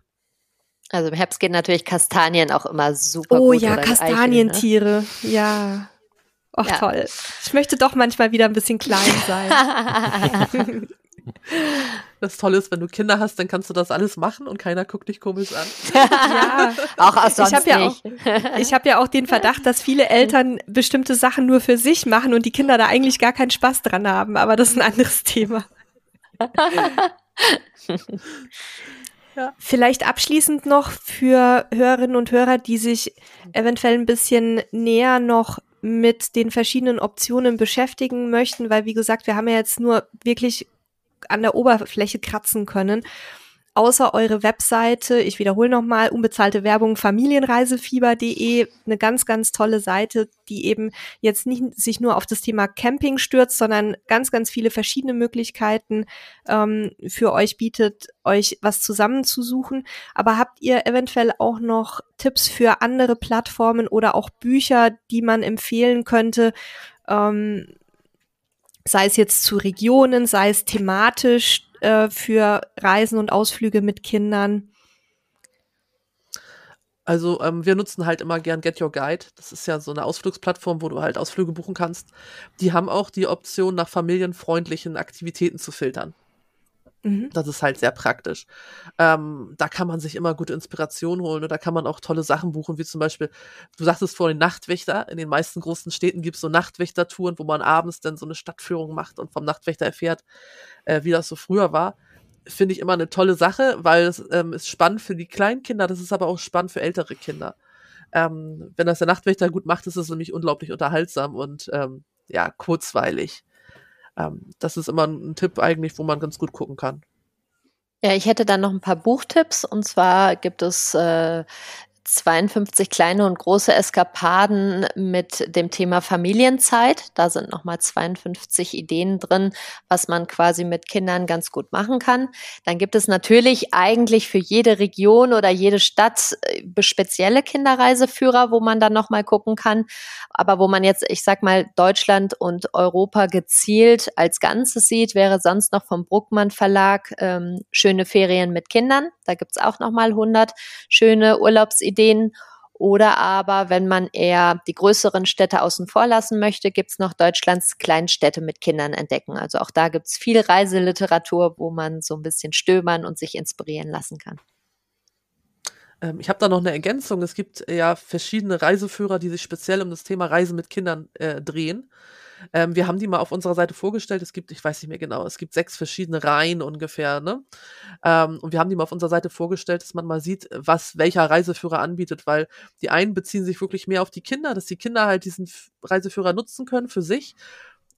Also im Herbst gehen natürlich Kastanien auch immer super gut. Oh ja, oder Kastanientiere, Eichen, ne? Ja. Ach ja. Toll. Ich möchte doch manchmal wieder ein bisschen klein sein. Das Tolle ist, wenn du Kinder hast, dann kannst du das alles machen und keiner guckt dich komisch an. Ja, auch sonst nicht. Ich habe ja auch den Verdacht, dass viele Eltern bestimmte Sachen nur für sich machen und die Kinder da eigentlich gar keinen Spaß dran haben, aber das ist ein anderes Thema. Ja. Vielleicht abschließend noch für Hörerinnen und Hörer, die sich eventuell ein bisschen näher noch mit den verschiedenen Optionen beschäftigen möchten, weil wie gesagt, wir haben ja jetzt nur wirklich an der Oberfläche kratzen können. Außer eure Webseite, ich wiederhole nochmal, unbezahlte Werbung, familienreisefieber.de, eine ganz, ganz tolle Seite, die eben jetzt nicht sich nur auf das Thema Camping stürzt, sondern ganz, ganz viele verschiedene Möglichkeiten für euch bietet, euch was zusammenzusuchen. Aber habt ihr eventuell auch noch Tipps für andere Plattformen oder auch Bücher, die man empfehlen könnte, sei es jetzt zu Regionen, sei es thematisch für Reisen und Ausflüge mit Kindern? Also wir nutzen halt immer gern Get Your Guide. Das ist ja so eine Ausflugsplattform, wo du halt Ausflüge buchen kannst. Die haben auch die Option, nach familienfreundlichen Aktivitäten zu filtern. Das ist halt sehr praktisch. Da kann man sich immer gute Inspiration holen und da kann man auch tolle Sachen buchen, wie zum Beispiel, du sagtest vorhin, Nachtwächter. In den meisten großen Städten gibt es so Nachtwächter-Touren, wo man abends dann so eine Stadtführung macht und vom Nachtwächter erfährt, wie das so früher war. Finde ich immer eine tolle Sache, weil es ist spannend für die kleinen Kinder, das ist aber auch spannend für ältere Kinder. Wenn das der Nachtwächter gut macht, ist es nämlich unglaublich unterhaltsam und ja, kurzweilig. Das ist immer ein Tipp eigentlich, wo man ganz gut gucken kann. Ja, ich hätte dann noch ein paar Buchtipps. Und zwar gibt es 52 kleine und große Eskapaden mit dem Thema Familienzeit. Da sind nochmal 52 Ideen drin, was man quasi mit Kindern ganz gut machen kann. Dann gibt es natürlich eigentlich für jede Region oder jede Stadt spezielle Kinderreiseführer, wo man dann nochmal gucken kann. Aber wo man jetzt, ich sag mal, Deutschland und Europa gezielt als Ganzes sieht, wäre sonst noch vom Bruckmann Verlag Schöne Ferien mit Kindern. Da gibt's auch nochmal 100 schöne Urlaubsideen. Oder aber, wenn man eher die größeren Städte außen vor lassen möchte, gibt es noch Deutschlands Kleinstädte mit Kindern entdecken. Also auch da gibt es viel Reiseliteratur, wo man so ein bisschen stöbern und sich inspirieren lassen kann. Ich habe da noch eine Ergänzung. Es gibt ja verschiedene Reiseführer, die sich speziell um das Thema Reisen mit Kindern drehen. Wir haben die mal auf unserer Seite vorgestellt. Es gibt, ich weiß nicht mehr genau, es gibt 6 verschiedene Reihen ungefähr, ne? Und wir haben die mal auf unserer Seite vorgestellt, dass man mal sieht, was welcher Reiseführer anbietet, weil die einen beziehen sich wirklich mehr auf die Kinder, dass die Kinder halt diesen Reiseführer nutzen können für sich,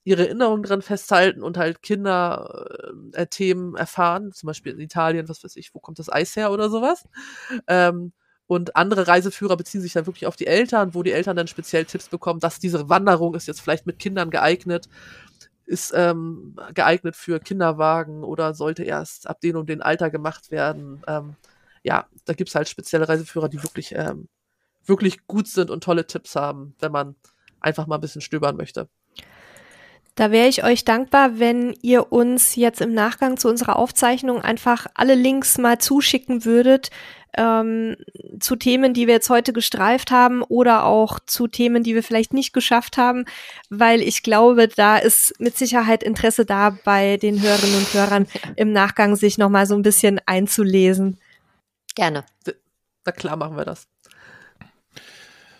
ihre Erinnerungen dran festhalten und halt Kinderthemen erfahren, zum Beispiel in Italien, was weiß ich, wo kommt das Eis her oder sowas. Und andere Reiseführer beziehen sich dann wirklich auf die Eltern, wo die Eltern dann speziell Tipps bekommen, dass diese Wanderung ist jetzt vielleicht mit Kindern geeignet, ist geeignet für Kinderwagen oder sollte erst ab den und den Alter gemacht werden. Ja, da gibt's halt spezielle Reiseführer, die wirklich, wirklich gut sind und tolle Tipps haben, wenn man einfach mal ein bisschen stöbern möchte. Da wäre ich euch dankbar, wenn ihr uns jetzt im Nachgang zu unserer Aufzeichnung einfach alle Links mal zuschicken würdet, zu Themen, die wir jetzt heute gestreift haben oder auch zu Themen, die wir vielleicht nicht geschafft haben, weil ich glaube, da ist mit Sicherheit Interesse da bei den Hörerinnen und Hörern im Nachgang, sich nochmal so ein bisschen einzulesen. Gerne. Na klar, machen wir das.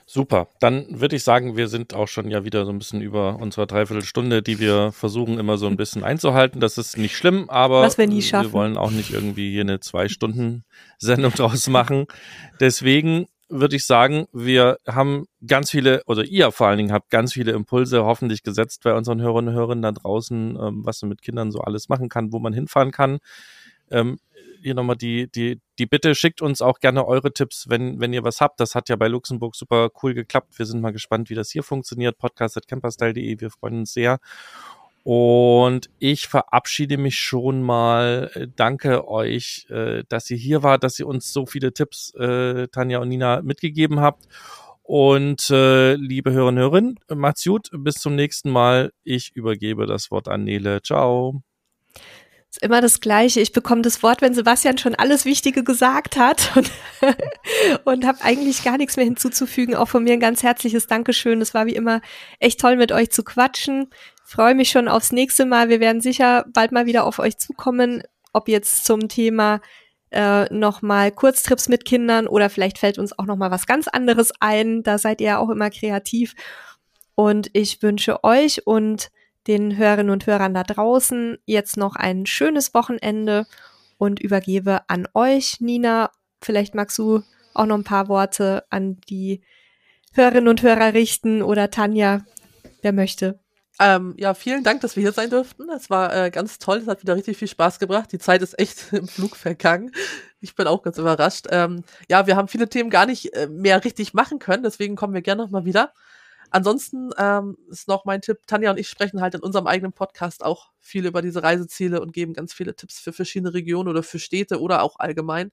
Super, dann würde ich sagen, wir sind auch schon ja wieder so ein bisschen über unsere Dreiviertelstunde, die wir versuchen immer so ein bisschen einzuhalten. Das ist nicht schlimm, aber wir wollen auch nicht irgendwie hier eine 2-Stunden-Sendung draus machen. Deswegen würde ich sagen, wir haben ganz viele, oder ihr vor allen Dingen habt ganz viele Impulse hoffentlich gesetzt bei unseren Hörerinnen und Hörern da draußen, was man mit Kindern so alles machen kann, wo man hinfahren kann. Hier nochmal die Bitte, schickt uns auch gerne eure Tipps, wenn ihr was habt. Das hat ja bei Luxemburg super cool geklappt. Wir sind mal gespannt, wie das hier funktioniert. Podcast@camperstyle.de. Wir freuen uns sehr. Und ich verabschiede mich schon mal. Danke euch, dass ihr hier wart, dass ihr uns so viele Tipps, Tanja und Nina, mitgegeben habt. Und liebe Hörerinnen und Hörer, macht's gut. Bis zum nächsten Mal. Ich übergebe das Wort an Nele. Ciao. Immer das Gleiche. Ich bekomme das Wort, wenn Sebastian schon alles Wichtige gesagt hat und habe eigentlich gar nichts mehr hinzuzufügen. Auch von mir ein ganz herzliches Dankeschön. Es war wie immer echt toll, mit euch zu quatschen. Freue mich schon aufs nächste Mal. Wir werden sicher bald mal wieder auf euch zukommen, ob jetzt zum Thema nochmal Kurztrips mit Kindern oder vielleicht fällt uns auch nochmal was ganz anderes ein. Da seid ihr ja auch immer kreativ. Und ich wünsche euch und den Hörerinnen und Hörern da draußen jetzt noch ein schönes Wochenende und übergebe an euch, Nina. Vielleicht magst du auch noch ein paar Worte an die Hörerinnen und Hörer richten oder Tanja, wer möchte. Ja, vielen Dank, dass wir hier sein durften. Es war ganz toll, es hat wieder richtig viel Spaß gebracht. Die Zeit ist echt im Flug vergangen. Ich bin auch ganz überrascht. Ja, wir haben viele Themen gar nicht mehr richtig machen können, deswegen kommen wir gerne nochmal wieder. Ansonsten ist noch mein Tipp, Tanja und ich sprechen halt in unserem eigenen Podcast auch viel über diese Reiseziele und geben ganz viele Tipps für verschiedene Regionen oder für Städte oder auch allgemein.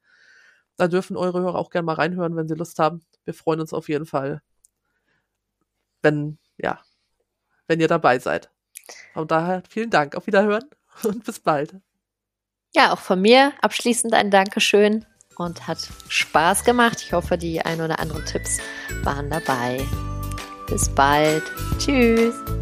Da dürfen eure Hörer auch gerne mal reinhören, wenn sie Lust haben. Wir freuen uns auf jeden Fall, wenn ihr dabei seid. Und daher vielen Dank, auf Wiederhören und bis bald. Ja, auch von mir abschließend ein Dankeschön und hat Spaß gemacht. Ich hoffe, die ein oder anderen Tipps waren dabei. Bis bald. Tschüss.